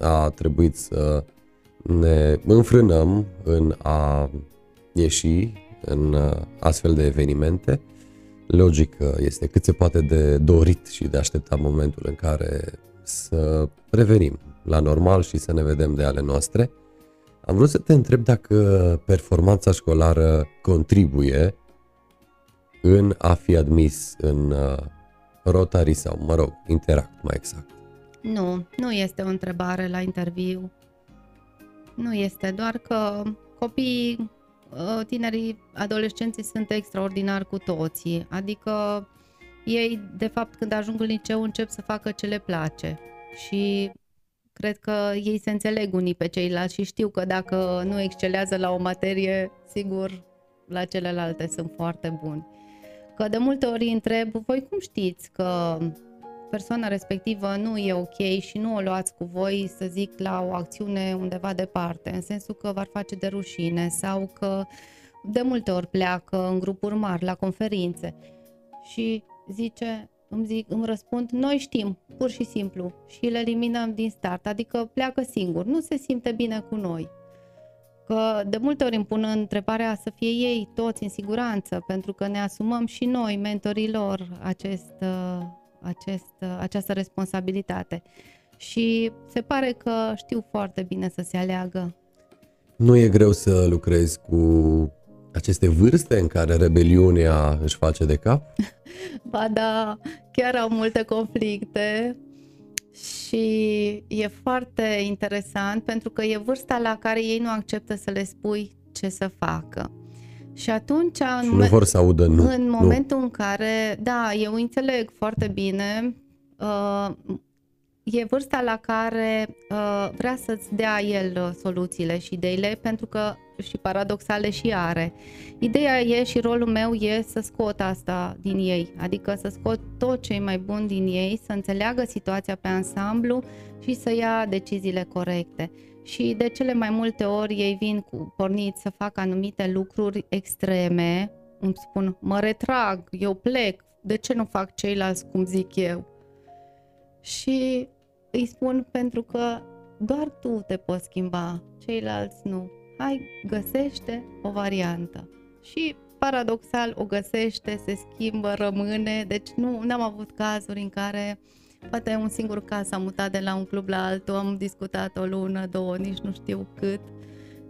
a trebuit să ne înfrânăm în a ieși în astfel de evenimente. Logic este cât se poate de dorit și de așteptat momentul în care să revenim la normal și să ne vedem de ale noastre. Am vrut să te întreb dacă performanța școlară contribuie în a fi admis în Rotary sau, mă rog, Interact mai exact. Nu, nu este o întrebare la interviu. Nu este, doar că copiii, tinerii, adolescenții sunt extraordinari cu toții. Adică ei, de fapt, când ajung în liceu, încep să facă ce le place. Și cred că ei se înțeleg unii pe ceilalți și știu că dacă nu excelează la o materie, sigur, la celelalte sunt foarte buni. Că de multe ori întreb, voi cum știți că persoana respectivă nu e ok și nu o luați cu voi, să zic, la o acțiune undeva departe, în sensul că v-ar face de rușine sau că de multe ori pleacă în grupuri mari, la conferințe. Și zice, îmi răspund, noi știm, pur și simplu, și îl eliminăm din start, adică pleacă singur, nu se simte bine cu noi. Că de multe ori îmi pun întrebarea să fie ei toți în siguranță, pentru că ne asumăm și noi, mentorii lor, această responsabilitate. Și se pare că știu foarte bine să se aleagă. Nu e greu să lucrezi cu aceste vârste în care rebeliunea își face de cap? Ba da, chiar au multe conflicte. Și e foarte interesant pentru că e vârsta la care ei nu acceptă să le spui ce să facă. Și atunci, nu vor să audă, nu, în momentul nu. În care, da, eu înțeleg foarte bine, e vârsta la care vrea să-ți dea el soluțiile și ideile, pentru că și paradoxale și are. Ideea e și rolul meu e să scot asta din ei, adică să scot tot ce e mai bun din ei, să înțeleagă situația pe ansamblu și să ia deciziile corecte. Și de cele mai multe ori ei vin cu porniți să facă anumite lucruri extreme, îmi spun, mă retrag, eu plec, de ce nu fac ceilalți cum zic eu? Și îi spun, pentru că doar tu te poți schimba, ceilalți nu. Hai, găsește o variantă. Și paradoxal o găsește, se schimbă, rămâne, deci nu am avut cazuri în care... Poate un singur caz s-a mutat de la un club la altul, am discutat o lună, două, nici nu știu cât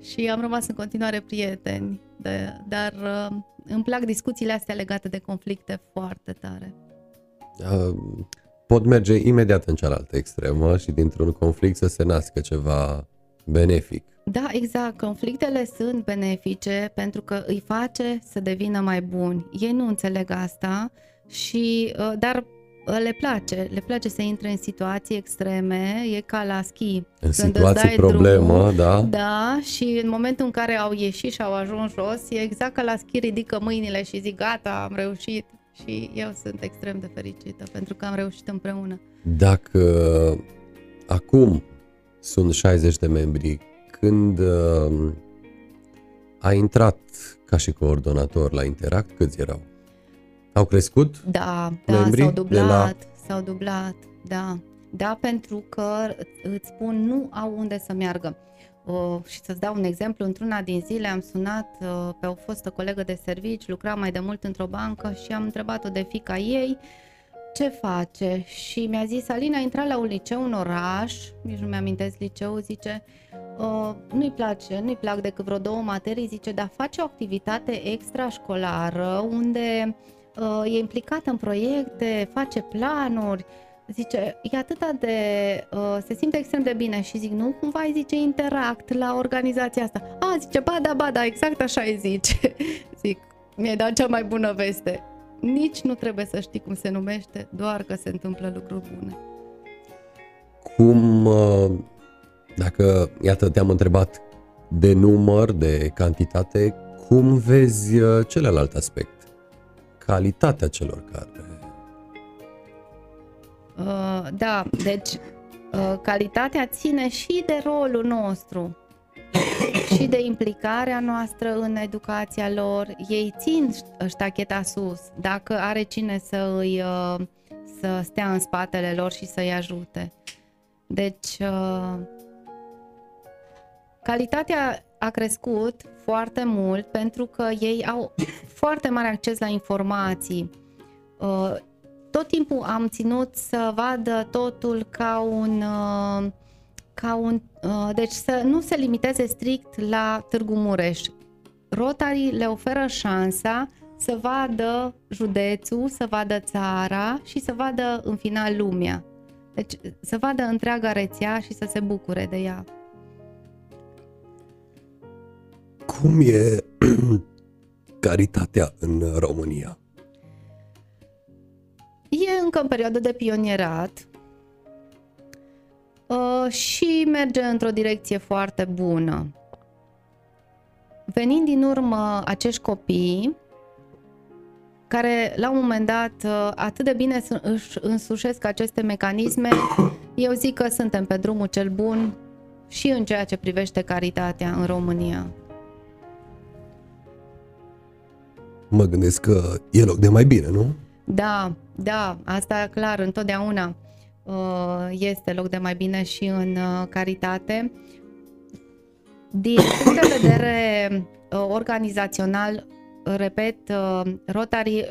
și am rămas în continuare prieteni, dar îmi plac discuțiile astea legate de conflicte foarte tare. Pot merge imediat în cealaltă extremă și dintr-un conflict să se nască ceva benefic. Da, exact. Conflictele sunt benefice pentru că îi face să devină mai buni. Ei nu înțeleg asta, dar... Le place să intre în situații extreme, e ca la schi. În situații problemă, drumul, da? Da, și în momentul în care au ieșit și au ajuns jos, e exact ca la schi, ridică mâinile și zic gata, am reușit. Și eu sunt extrem de fericită pentru că am reușit împreună. Dacă acum sunt 60 de membri, când ai intrat ca și coordonator la Interact, câți erau? Au crescut? Da, membrii, s-au dublat, da. Da, pentru că, îți spun, nu au unde să meargă. Și să-ți dau un exemplu, într-una din zile am sunat pe o fostă colegă de servici, lucra mai de mult într-o bancă și am întrebat-o de fiica ei ce face. Și mi-a zis, Alina a intrat la un liceu în oraș, nici nu mi-amintesc liceul, zice... Nu-i plac decât vreo două materii, zice, dar face o activitate extrașcolară unde e implicată în proiecte, face planuri, zice, e atâta de... se simte extrem de bine și zic, nu, cumva îi zice Interact la organizația asta. A, zice, ba da, exact așa îi zice. Zic, mi-ai dat cea mai bună veste. Nici nu trebuie să știi cum se numește, doar că se întâmplă lucruri bune. Cum... Dacă, iată, te-am întrebat de număr, de cantitate, cum vezi celălalt aspect? Calitatea celor care... Da, deci calitatea ține și de rolul nostru și de implicarea noastră în educația lor. Ei țin ștacheta sus, dacă are cine să stea în spatele lor și să-i ajute. Deci... Calitatea a crescut foarte mult pentru că ei au foarte mare acces la informații. Tot timpul am ținut să vadă totul ca un Deci să nu se limiteze strict la Târgu Mureș. Rotarii le oferă șansa să vadă județul, să vadă țara și să vadă în final lumea. Deci să vadă întreaga rețea și să se bucure de ea. Cum e caritatea în România? E încă în perioadă de pionierat și merge într-o direcție foarte bună. Venind din urmă acești copii care la un moment dat atât de bine își însușesc aceste mecanisme, eu zic că suntem pe drumul cel bun și în ceea ce privește caritatea în România. Mă gândesc că e loc de mai bine, nu? Da, da, asta clar, întotdeauna este loc de mai bine și în caritate. Din punct de vedere organizațional, repet, Rotary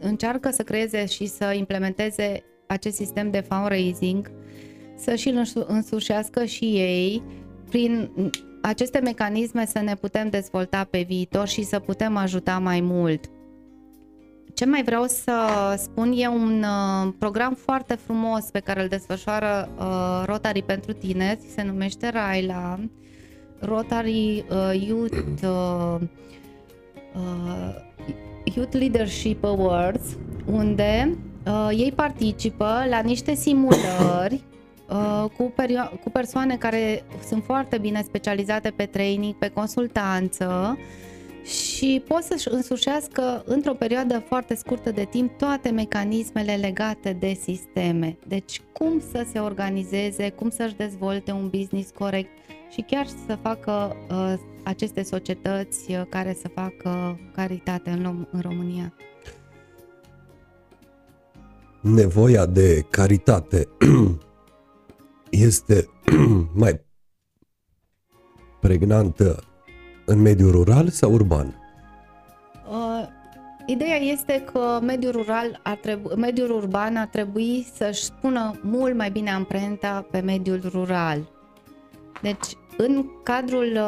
încearcă să creeze și să implementeze acest sistem de fundraising, să și-l însușească și ei prin aceste mecanisme, să ne putem dezvolta pe viitor și să putem ajuta mai mult. Ce mai vreau să spun, e un program foarte frumos pe care îl desfășoară Rotary pentru tineri, se numește RYLA, Rotary Youth Youth Leadership Awards, unde ei participă la niște simulări cu persoane care sunt foarte bine specializate pe training, pe consultanță, și pot să-și însușească într-o perioadă foarte scurtă de timp toate mecanismele legate de sisteme. Deci cum să se organizeze, cum să-și dezvolte un business corect și chiar să facă aceste societăți care să facă caritate în România. Nevoia de caritate este mai pregnantă în mediul rural sau urban? Ideea este că mediul urban ar trebui să-și pună mult mai bine amprenta pe mediul rural. Deci, în cadrul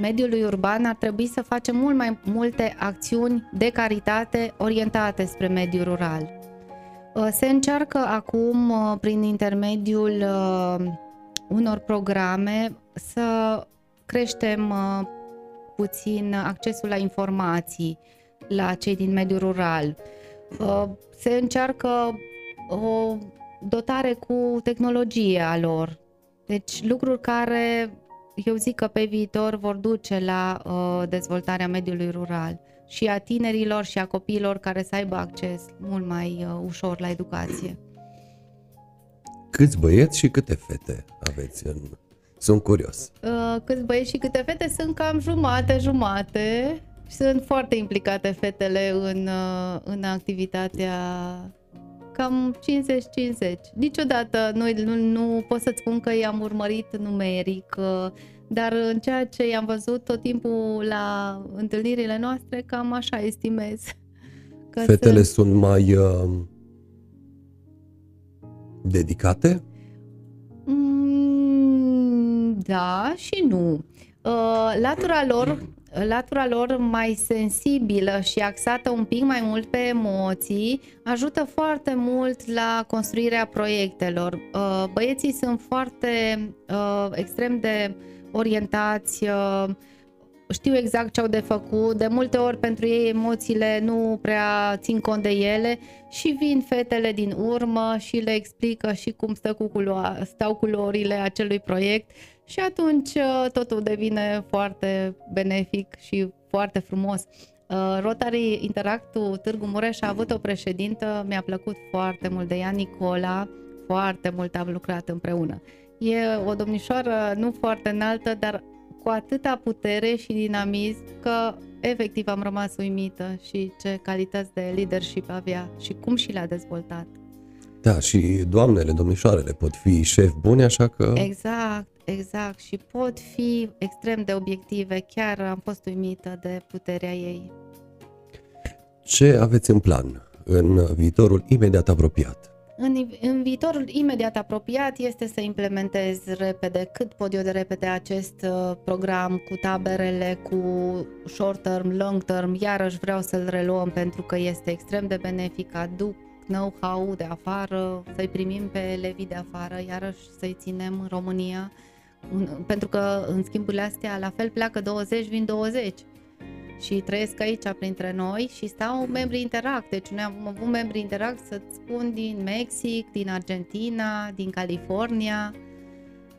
mediului urban ar trebui să facem mult mai multe acțiuni de caritate orientate spre mediul rural. Se încearcă acum, prin intermediul unor programe, să creștem puțin accesul la informații la cei din mediul rural. Se încearcă o dotare cu tehnologie a lor. Deci lucruri care eu zic că pe viitor vor duce la dezvoltarea mediului rural și a tinerilor și a copiilor, care să aibă acces mult mai ușor la educație. Câți băieți și câte fete aveți în... Sunt curios. Câți băieți și câte fete? Sunt cam jumate-jumate. Sunt foarte implicate fetele în activitatea, cam 50-50. Niciodată nu pot să-ți spun că i-am urmărit numeric, dar în ceea ce i-am văzut tot timpul la întâlnirile noastre, cam așa estimez. Că fetele sunt mai dedicate? Da și nu. Latura lor mai sensibilă și axată un pic mai mult pe emoții ajută foarte mult la construirea proiectelor. Băieții sunt extrem de orientați, știu exact ce au de făcut, de multe ori pentru ei emoțiile nu prea țin cont de ele și vin fetele din urmă și le explică și cum stau culorile acelui proiect și atunci totul devine foarte benefic și foarte frumos. Rotary Interactu Târgu Mureș a avut o președintă, mi-a plăcut foarte mult de ea, Nicola, foarte mult am lucrat împreună. E o domnișoară nu foarte înaltă, dar cu atâta putere și dinamism că efectiv am rămas uimită și ce calități de leadership avea și cum și le-a dezvoltat. Da, și doamnele, domnișoarele pot fi șef bune, așa că... Exact, exact, și pot fi extrem de obiective, chiar am fost uimită de puterea ei. Ce aveți în plan în viitorul imediat apropiat? În viitorul imediat apropiat este să implementez repede, cât pot eu de repede, acest program cu taberele, cu short term, long term. Iarăși vreau să-l reluăm pentru că este extrem de benefic, aduc know-how de afară, să-i primim pe elevii de afară, iarăși să-i ținem în România, pentru că în schimburile astea la fel pleacă 20, vin 20. Și trăiesc aici printre noi și stau membrii Interact. Deci noi am avut membrii Interact, să-ți spun, din Mexic, din Argentina, din California,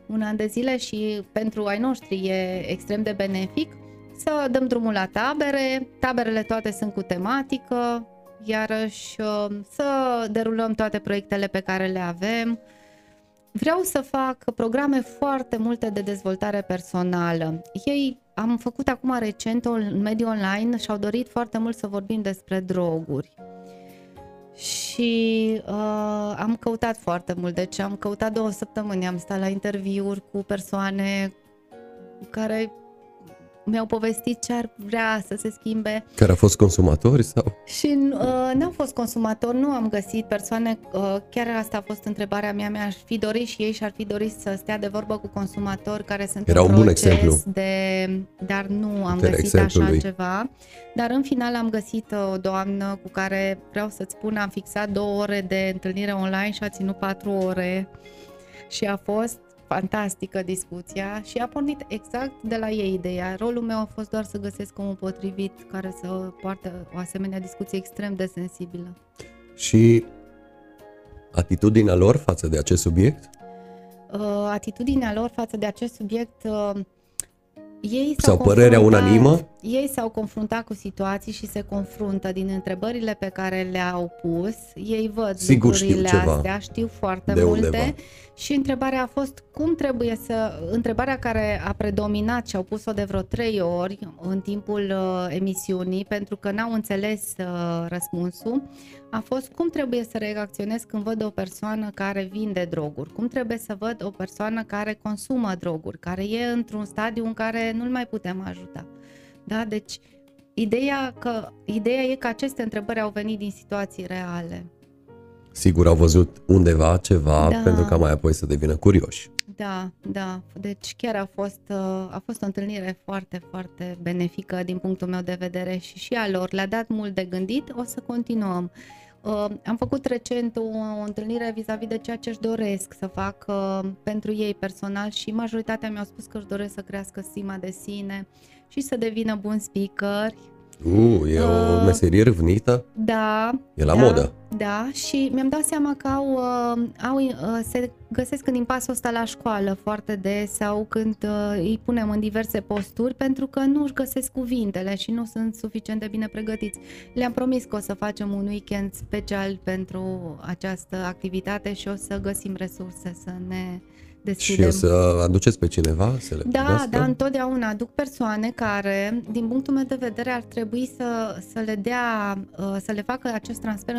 un an de zile, și pentru ai noștri e extrem de benefic. Să dăm drumul la tabere, taberele toate sunt cu tematică, iarăși să derulăm toate proiectele pe care le avem. Vreau să fac programe foarte multe de dezvoltare personală. Am făcut acum recent în mediul online și au dorit foarte mult să vorbim despre droguri. Și am căutat foarte mult, deci am căutat 2 săptămâni, am stat la interviuri cu persoane care mi-au povestit ce ar vrea să se schimbe. Care au fost consumatori sau? Și n-au fost consumatori, nu am găsit persoane, chiar asta a fost întrebarea mea, mi-aș fi dorit și ei și-ar fi dorit să stea de vorbă cu consumatori care sunt în proces, un bun exemplu. Dar nu am găsit așa ceva. Dar în final am găsit o doamnă cu care, vreau să-ți spun, am fixat 2 ore de întâlnire online și a ținut 4 ore și a fost fantastică discuția și a pornit exact de la ei ideea. Rolul meu a fost doar să găsesc omul potrivit care să poartă o asemenea discuție extrem de sensibilă. Și atitudinea lor față de acest subiect? Atitudinea lor față de acest subiect, ei sau părerea unanimă? Ei s-au confruntat cu situații și se confruntă din întrebările pe care le-au pus. Ei văd lucrurile astea, știu foarte multe undeva. Și întrebarea a fost cum trebuie să... Întrebarea care a predominat și au pus-o de vreo 3 ori în timpul emisiunii, pentru că n-au înțeles răspunsul, a fost cum trebuie să reacționez când văd o persoană care vinde droguri, cum trebuie să văd o persoană care consumă droguri, care e într-un stadiu în care nu-l mai putem ajuta. Da? Deci ideea e că aceste întrebări au venit din situații reale. Sigur, au văzut undeva ceva, da, pentru ca mai apoi să devină curioși. Da, da. Deci chiar a fost o întâlnire foarte, foarte benefică din punctul meu de vedere și a lor. Le-a dat mult de gândit, o să continuăm. Am făcut recent o întâlnire vis-a-vis de ceea ce își doresc să fac pentru ei personal și majoritatea mi-au spus că își doresc să crească stima de sine și să devină buni speakeri. E o meserie râvnită. Da. E la modă. Da, și mi-am dat seama că se găsesc în impasul ăsta la școală foarte des sau când îi punem în diverse posturi, pentru că nu își găsesc cuvintele și nu sunt suficient de bine pregătiți. Le-am promis că o să facem un weekend special pentru această activitate și o să găsim resurse să ne... deschidem. Și o să aduceți pe cineva? Da, întotdeauna aduc persoane care, din punctul meu de vedere, ar trebui să le facă acest transfer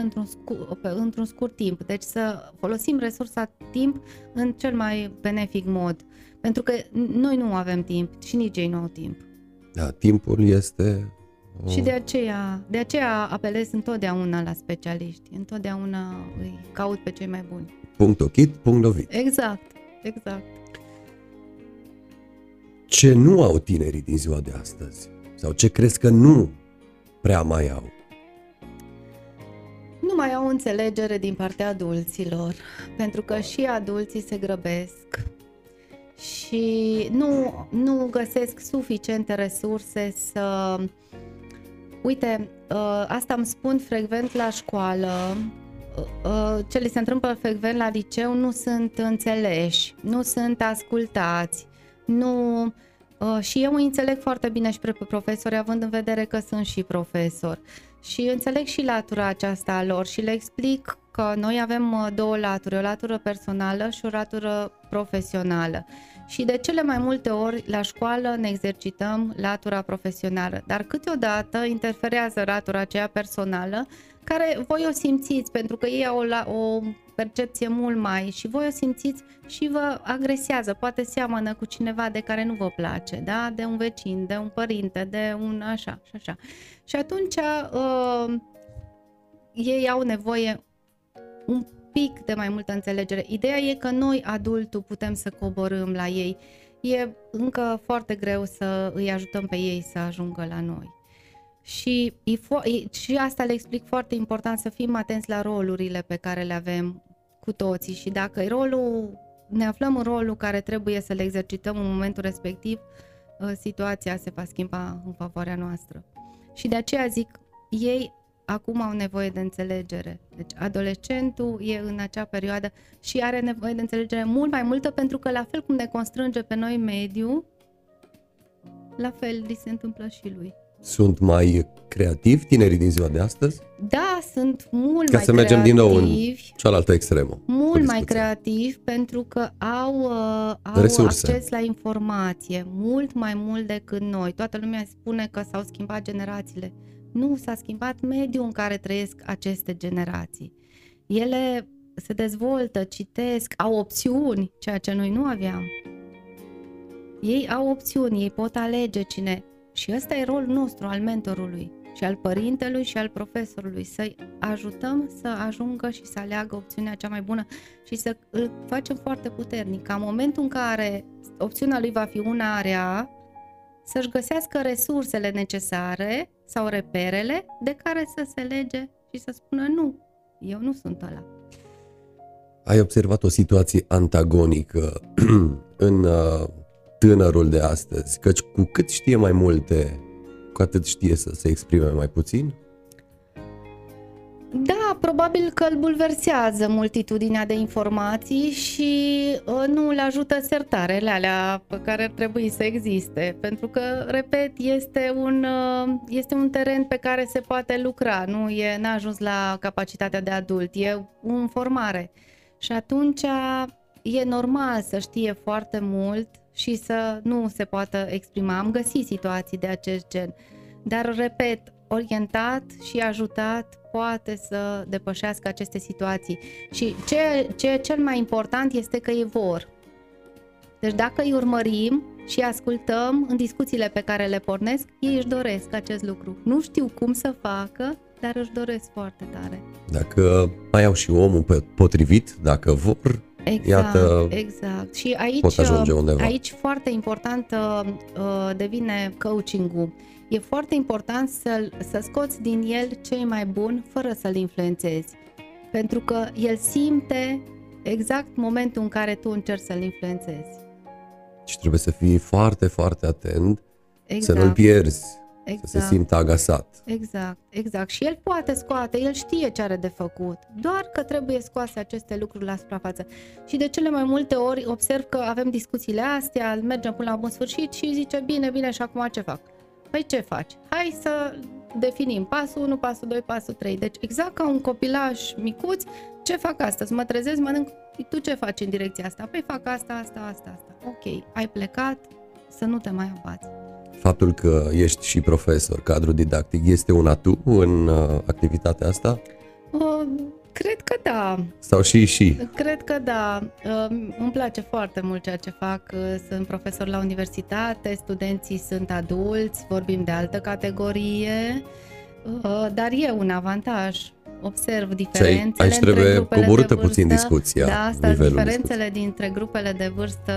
într-un scurt timp. Deci să folosim resursa timp în cel mai benefic mod. Pentru că noi nu avem timp și nici ei nu au timp. Da, timpul este... Și de aceea apelez întotdeauna la specialiști. Întotdeauna îi caut pe cei mai buni. Punct ochit, punct lovit. Exact. Ce nu au tinerii din ziua de astăzi? Sau ce crezi că nu prea mai au? Nu mai au înțelegere din partea adulților, pentru că și adulții se grăbesc și nu găsesc suficiente resurse să... Uite, asta îmi spun frecvent la școală. Ce li se întâmplă frecvent la liceu, nu sunt înțeleși, nu sunt ascultați, nu... Și eu îi înțeleg foarte bine și pe profesori, având în vedere că sunt și profesor. Și înțeleg și latura aceasta a lor și le explic că noi avem 2 laturi, o latură personală și o latură profesională. Și de cele mai multe ori la școală ne exercităm latura profesională, dar câteodată interferează latura aceea personală, care voi o simțiți, pentru că ei au o percepție mult mai... Și voi o simțiți și vă agresează, poate seamănă cu cineva de care nu vă place, da? De un vecin, de un părinte, de un așa și așa. Și atunci ei au nevoie pic de mai multă înțelegere. Ideea e că noi, adultul, putem să coborâm la ei. E încă foarte greu să îi ajutăm pe ei să ajungă la noi. Și asta le explic, foarte important să fim atenți la rolurile pe care le avem cu toții și dacă rolul, ne aflăm în rolul care trebuie să le exercităm în momentul respectiv, situația se va schimba în favoarea noastră. Și de aceea zic, ei acum au nevoie de înțelegere. Deci adolescentul e în acea perioadă și are nevoie de înțelegere mult mai multă, pentru că la fel cum ne constrânge pe noi mediul, la fel li se întâmplă și lui. Sunt mai creativi tinerii din ziua de astăzi? Da, sunt mult mai creativi. Ca să mergem din nou în cealaltă extremă. Mult mai creativi pentru că au acces la informație, mult mai mult decât noi. Toată lumea spune că s-au schimbat generațiile. Nu, s-a schimbat mediul în care trăiesc aceste generații. Ele se dezvoltă, citesc, au opțiuni, ceea ce noi nu aveam. Ei au opțiuni, ei pot alege cine... Și ăsta e rolul nostru, al mentorului și al părintelui și al profesorului, să-i ajutăm să ajungă și să aleagă opțiunea cea mai bună și să îl facem foarte puternic, ca în momentul în care opțiunea lui va fi una rea, să-și găsească resursele necesare sau reperele de care să se lege și să spună nu, eu nu sunt ăla. Ai observat o situație antagonică în... tânărul de astăzi, căci cu cât știe mai multe, cu atât știe să se exprime mai puțin? Da, probabil că îl bulversează multitudinea de informații și nu îl ajută sertarele alea pe care ar trebui să existe, pentru că, repet, este un teren pe care se poate lucra, n-a ajuns la capacitatea de adult, e o formare și atunci e normal să știe foarte mult și să nu se poată exprima. Am găsit situații de acest gen, dar, repet, orientat și ajutat poate să depășească aceste situații. Și ce e cel mai important este că ei vor. Deci dacă îi urmărim și ascultăm în discuțiile pe care le pornesc, ei își doresc acest lucru. Nu știu cum să facă, dar își doresc foarte tare. Dacă mai au și omul potrivit, dacă vor... Exact. Și aici foarte important devine coaching-ul. E foarte important să scoți din el ce-i mai bun fără să-l influențezi. Pentru că el simte exact momentul în care tu încerci să-l influențezi. Și trebuie să fii foarte, foarte atent, exact. Să nu-l pierzi, exact. Să se simtă agasat. Exact. Și el poate scoate, el știe ce are de făcut, doar că trebuie scoase aceste lucruri la suprafață. Și de cele mai multe ori observ că avem discuțiile astea, mergem până la bun sfârșit și zice, bine, și acum ce fac? Păi ce faci? Hai să definim pasul 1, pasul 2, pasul 3. Deci exact ca un copilaș micuț, ce fac astăzi? Mă trezesc, mănânc, tu ce faci în direcția asta? Păi fac asta. Ok, ai plecat, să nu te mai abați. Faptul că ești și profesor, cadru didactic, este un atu în activitatea asta? Cred că da. Sau și? Cred că da. Îmi place foarte mult ceea ce fac. Sunt profesor la universitate, studenții sunt adulți, vorbim de altă categorie, dar e un avantaj. Observ diferențele aici trebuie coborâtă puțin discuția. Da, asta, diferențele dintre grupele de vârstă,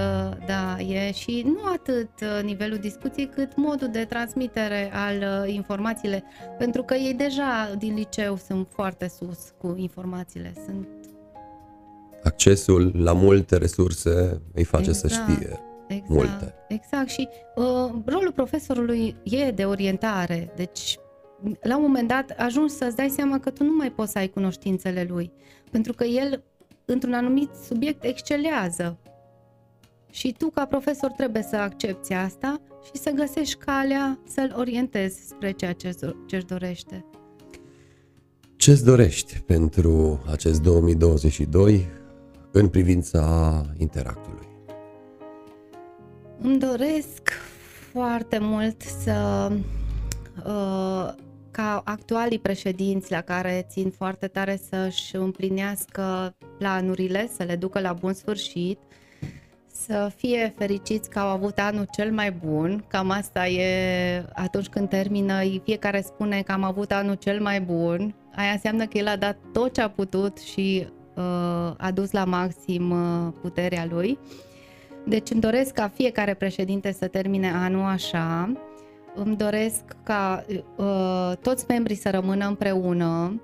da, e și nu atât nivelul discuției, cât modul de transmitere al informațiilor, pentru că ei deja din liceu sunt foarte sus cu informațiile, sunt... Accesul la multe resurse îi face să știe. Multe. Exact, și rolul profesorului e de orientare, deci la un moment dat ajungi să-ți dai seama că tu nu mai poți să ai cunoștințele lui, pentru că el într-un anumit subiect excelează și tu ca profesor trebuie să accepti asta și să găsești calea să-l orientezi spre ceea ce-și dorește. Ce-ți dorești pentru acest 2022 în privința Interactului? Îmi doresc foarte mult să... ca actualii președinți, la care țin foarte tare, să-și împlinească planurile, să le ducă la bun sfârșit, să fie fericiți că au avut anul cel mai bun. Cam asta e, atunci când termină, fiecare spune că am avut anul cel mai bun. Aia înseamnă că el a dat tot ce a putut și a dus la maxim puterea lui. Deci îmi doresc ca fiecare președinte să termine anul așa, îmi doresc ca toți membrii să rămână împreună,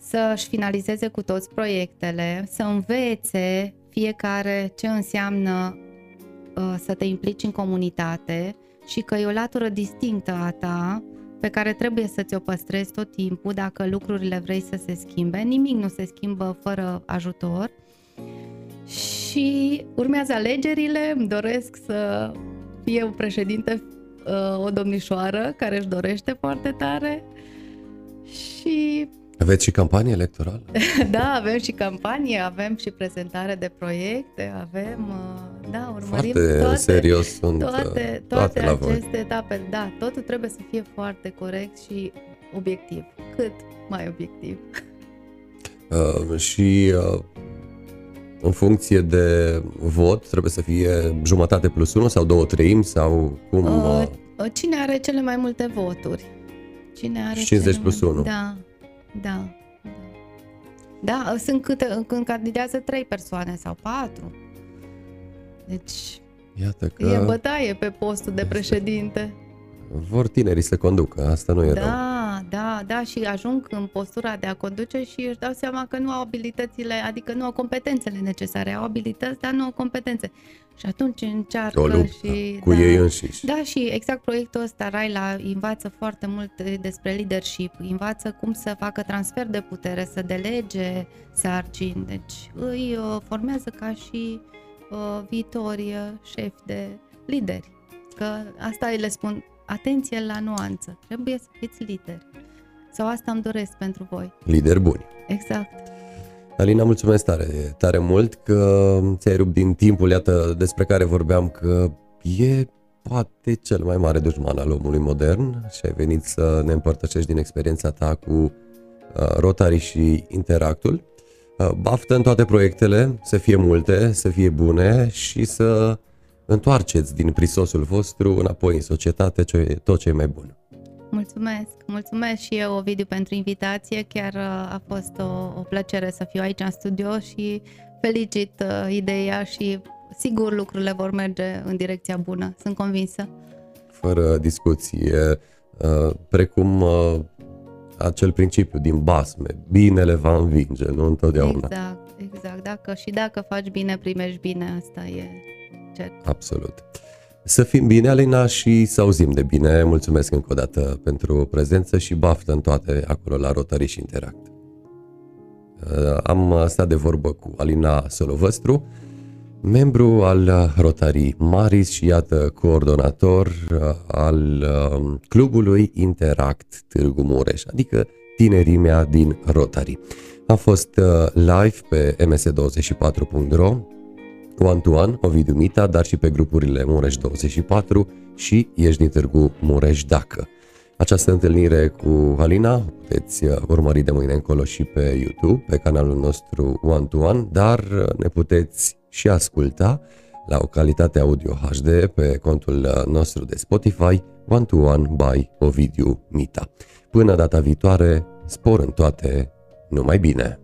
să-și finalizeze cu toți proiectele, să învețe fiecare ce înseamnă să te implici în comunitate și că e o latură distinctă a ta pe care trebuie să ți-o păstrezi tot timpul dacă lucrurile vrei să se schimbe. Nimic nu se schimbă fără ajutor. Și urmează alegerile, îmi doresc să fie o președinte, o domnișoară care își dorește foarte tare. Și... Aveți și campanie electorală? Da, avem și campanie, avem și prezentare de proiecte, avem, da, urmărim foarte toate, serios sunt toate aceste etape. Da, totul trebuie să fie foarte corect și obiectiv, cât mai obiectiv. Și în funcție de vot trebuie să fie 50% plus 1 sau 2/3 sau cum? Cine are cele mai multe voturi? Cine are 50% plus 1? Da. Da, da, sunt când candidează 3 persoane sau 4. Deci iată că e bătaie pe postul de președinte. Vor tinerii să conducă, asta nu e rău. Da, și ajung în postura de a conduce și își dau seama că nu au abilitățile, adică nu au competențele necesare. Au abilități, dar nu au competențe. Și atunci încearcă și cu ei înșiși. Da, și exact proiectul ăsta, RYLA, învață foarte mult despre leadership, învață cum să facă transfer de putere, să delege sarcini. Deci îi formează ca și viitori șefi de lideri. Că asta le spun, atenție la nuanță, trebuie să fiți lideri. Sau asta îmi doresc pentru voi. Lideri buni. Exact. Alina, mulțumesc tare mult că ți-ai rupt din timpul, iată, despre care vorbeam, că e poate cel mai mare dușman al omului modern, și ai venit să ne împărtășești din experiența ta cu Rotary și Interactul. Baftă în toate proiectele, să fie multe, să fie bune și să întoarceți din prisosul vostru înapoi în societate tot ce e mai bun. Mulțumesc, mulțumesc și eu, Ovidiu, pentru invitație, chiar a fost o plăcere să fiu aici în studio și felicit ideea și sigur lucrurile vor merge în direcția bună, sunt convinsă. Fără discuție, precum acel principiu din basme, binele va învinge, nu întotdeauna. Exact, dacă faci bine, primești bine, asta e cert. Absolut. Să fim bine, Alina, și să auzim de bine. Mulțumesc încă o dată pentru prezență și baftă în toate acolo la Rotary și Interact. Am stat de vorbă cu Alina Solovăstru, membru al Rotary Maris și iată coordonator al clubului Interact Târgu Mureș, adică tinerimea din Rotary. A fost live pe MS24.ro, One to One, Ovidiu Mita, dar și pe grupurile Mureș 24 și Ești din Târgu Mureș dacă. Această întâlnire cu Alina puteți urmări de mâine încolo și pe YouTube, pe canalul nostru One to One, dar ne puteți și asculta la o calitate audio HD pe contul nostru de Spotify, One to One by Ovidiu Mita. Până data viitoare, spor în toate, numai bine!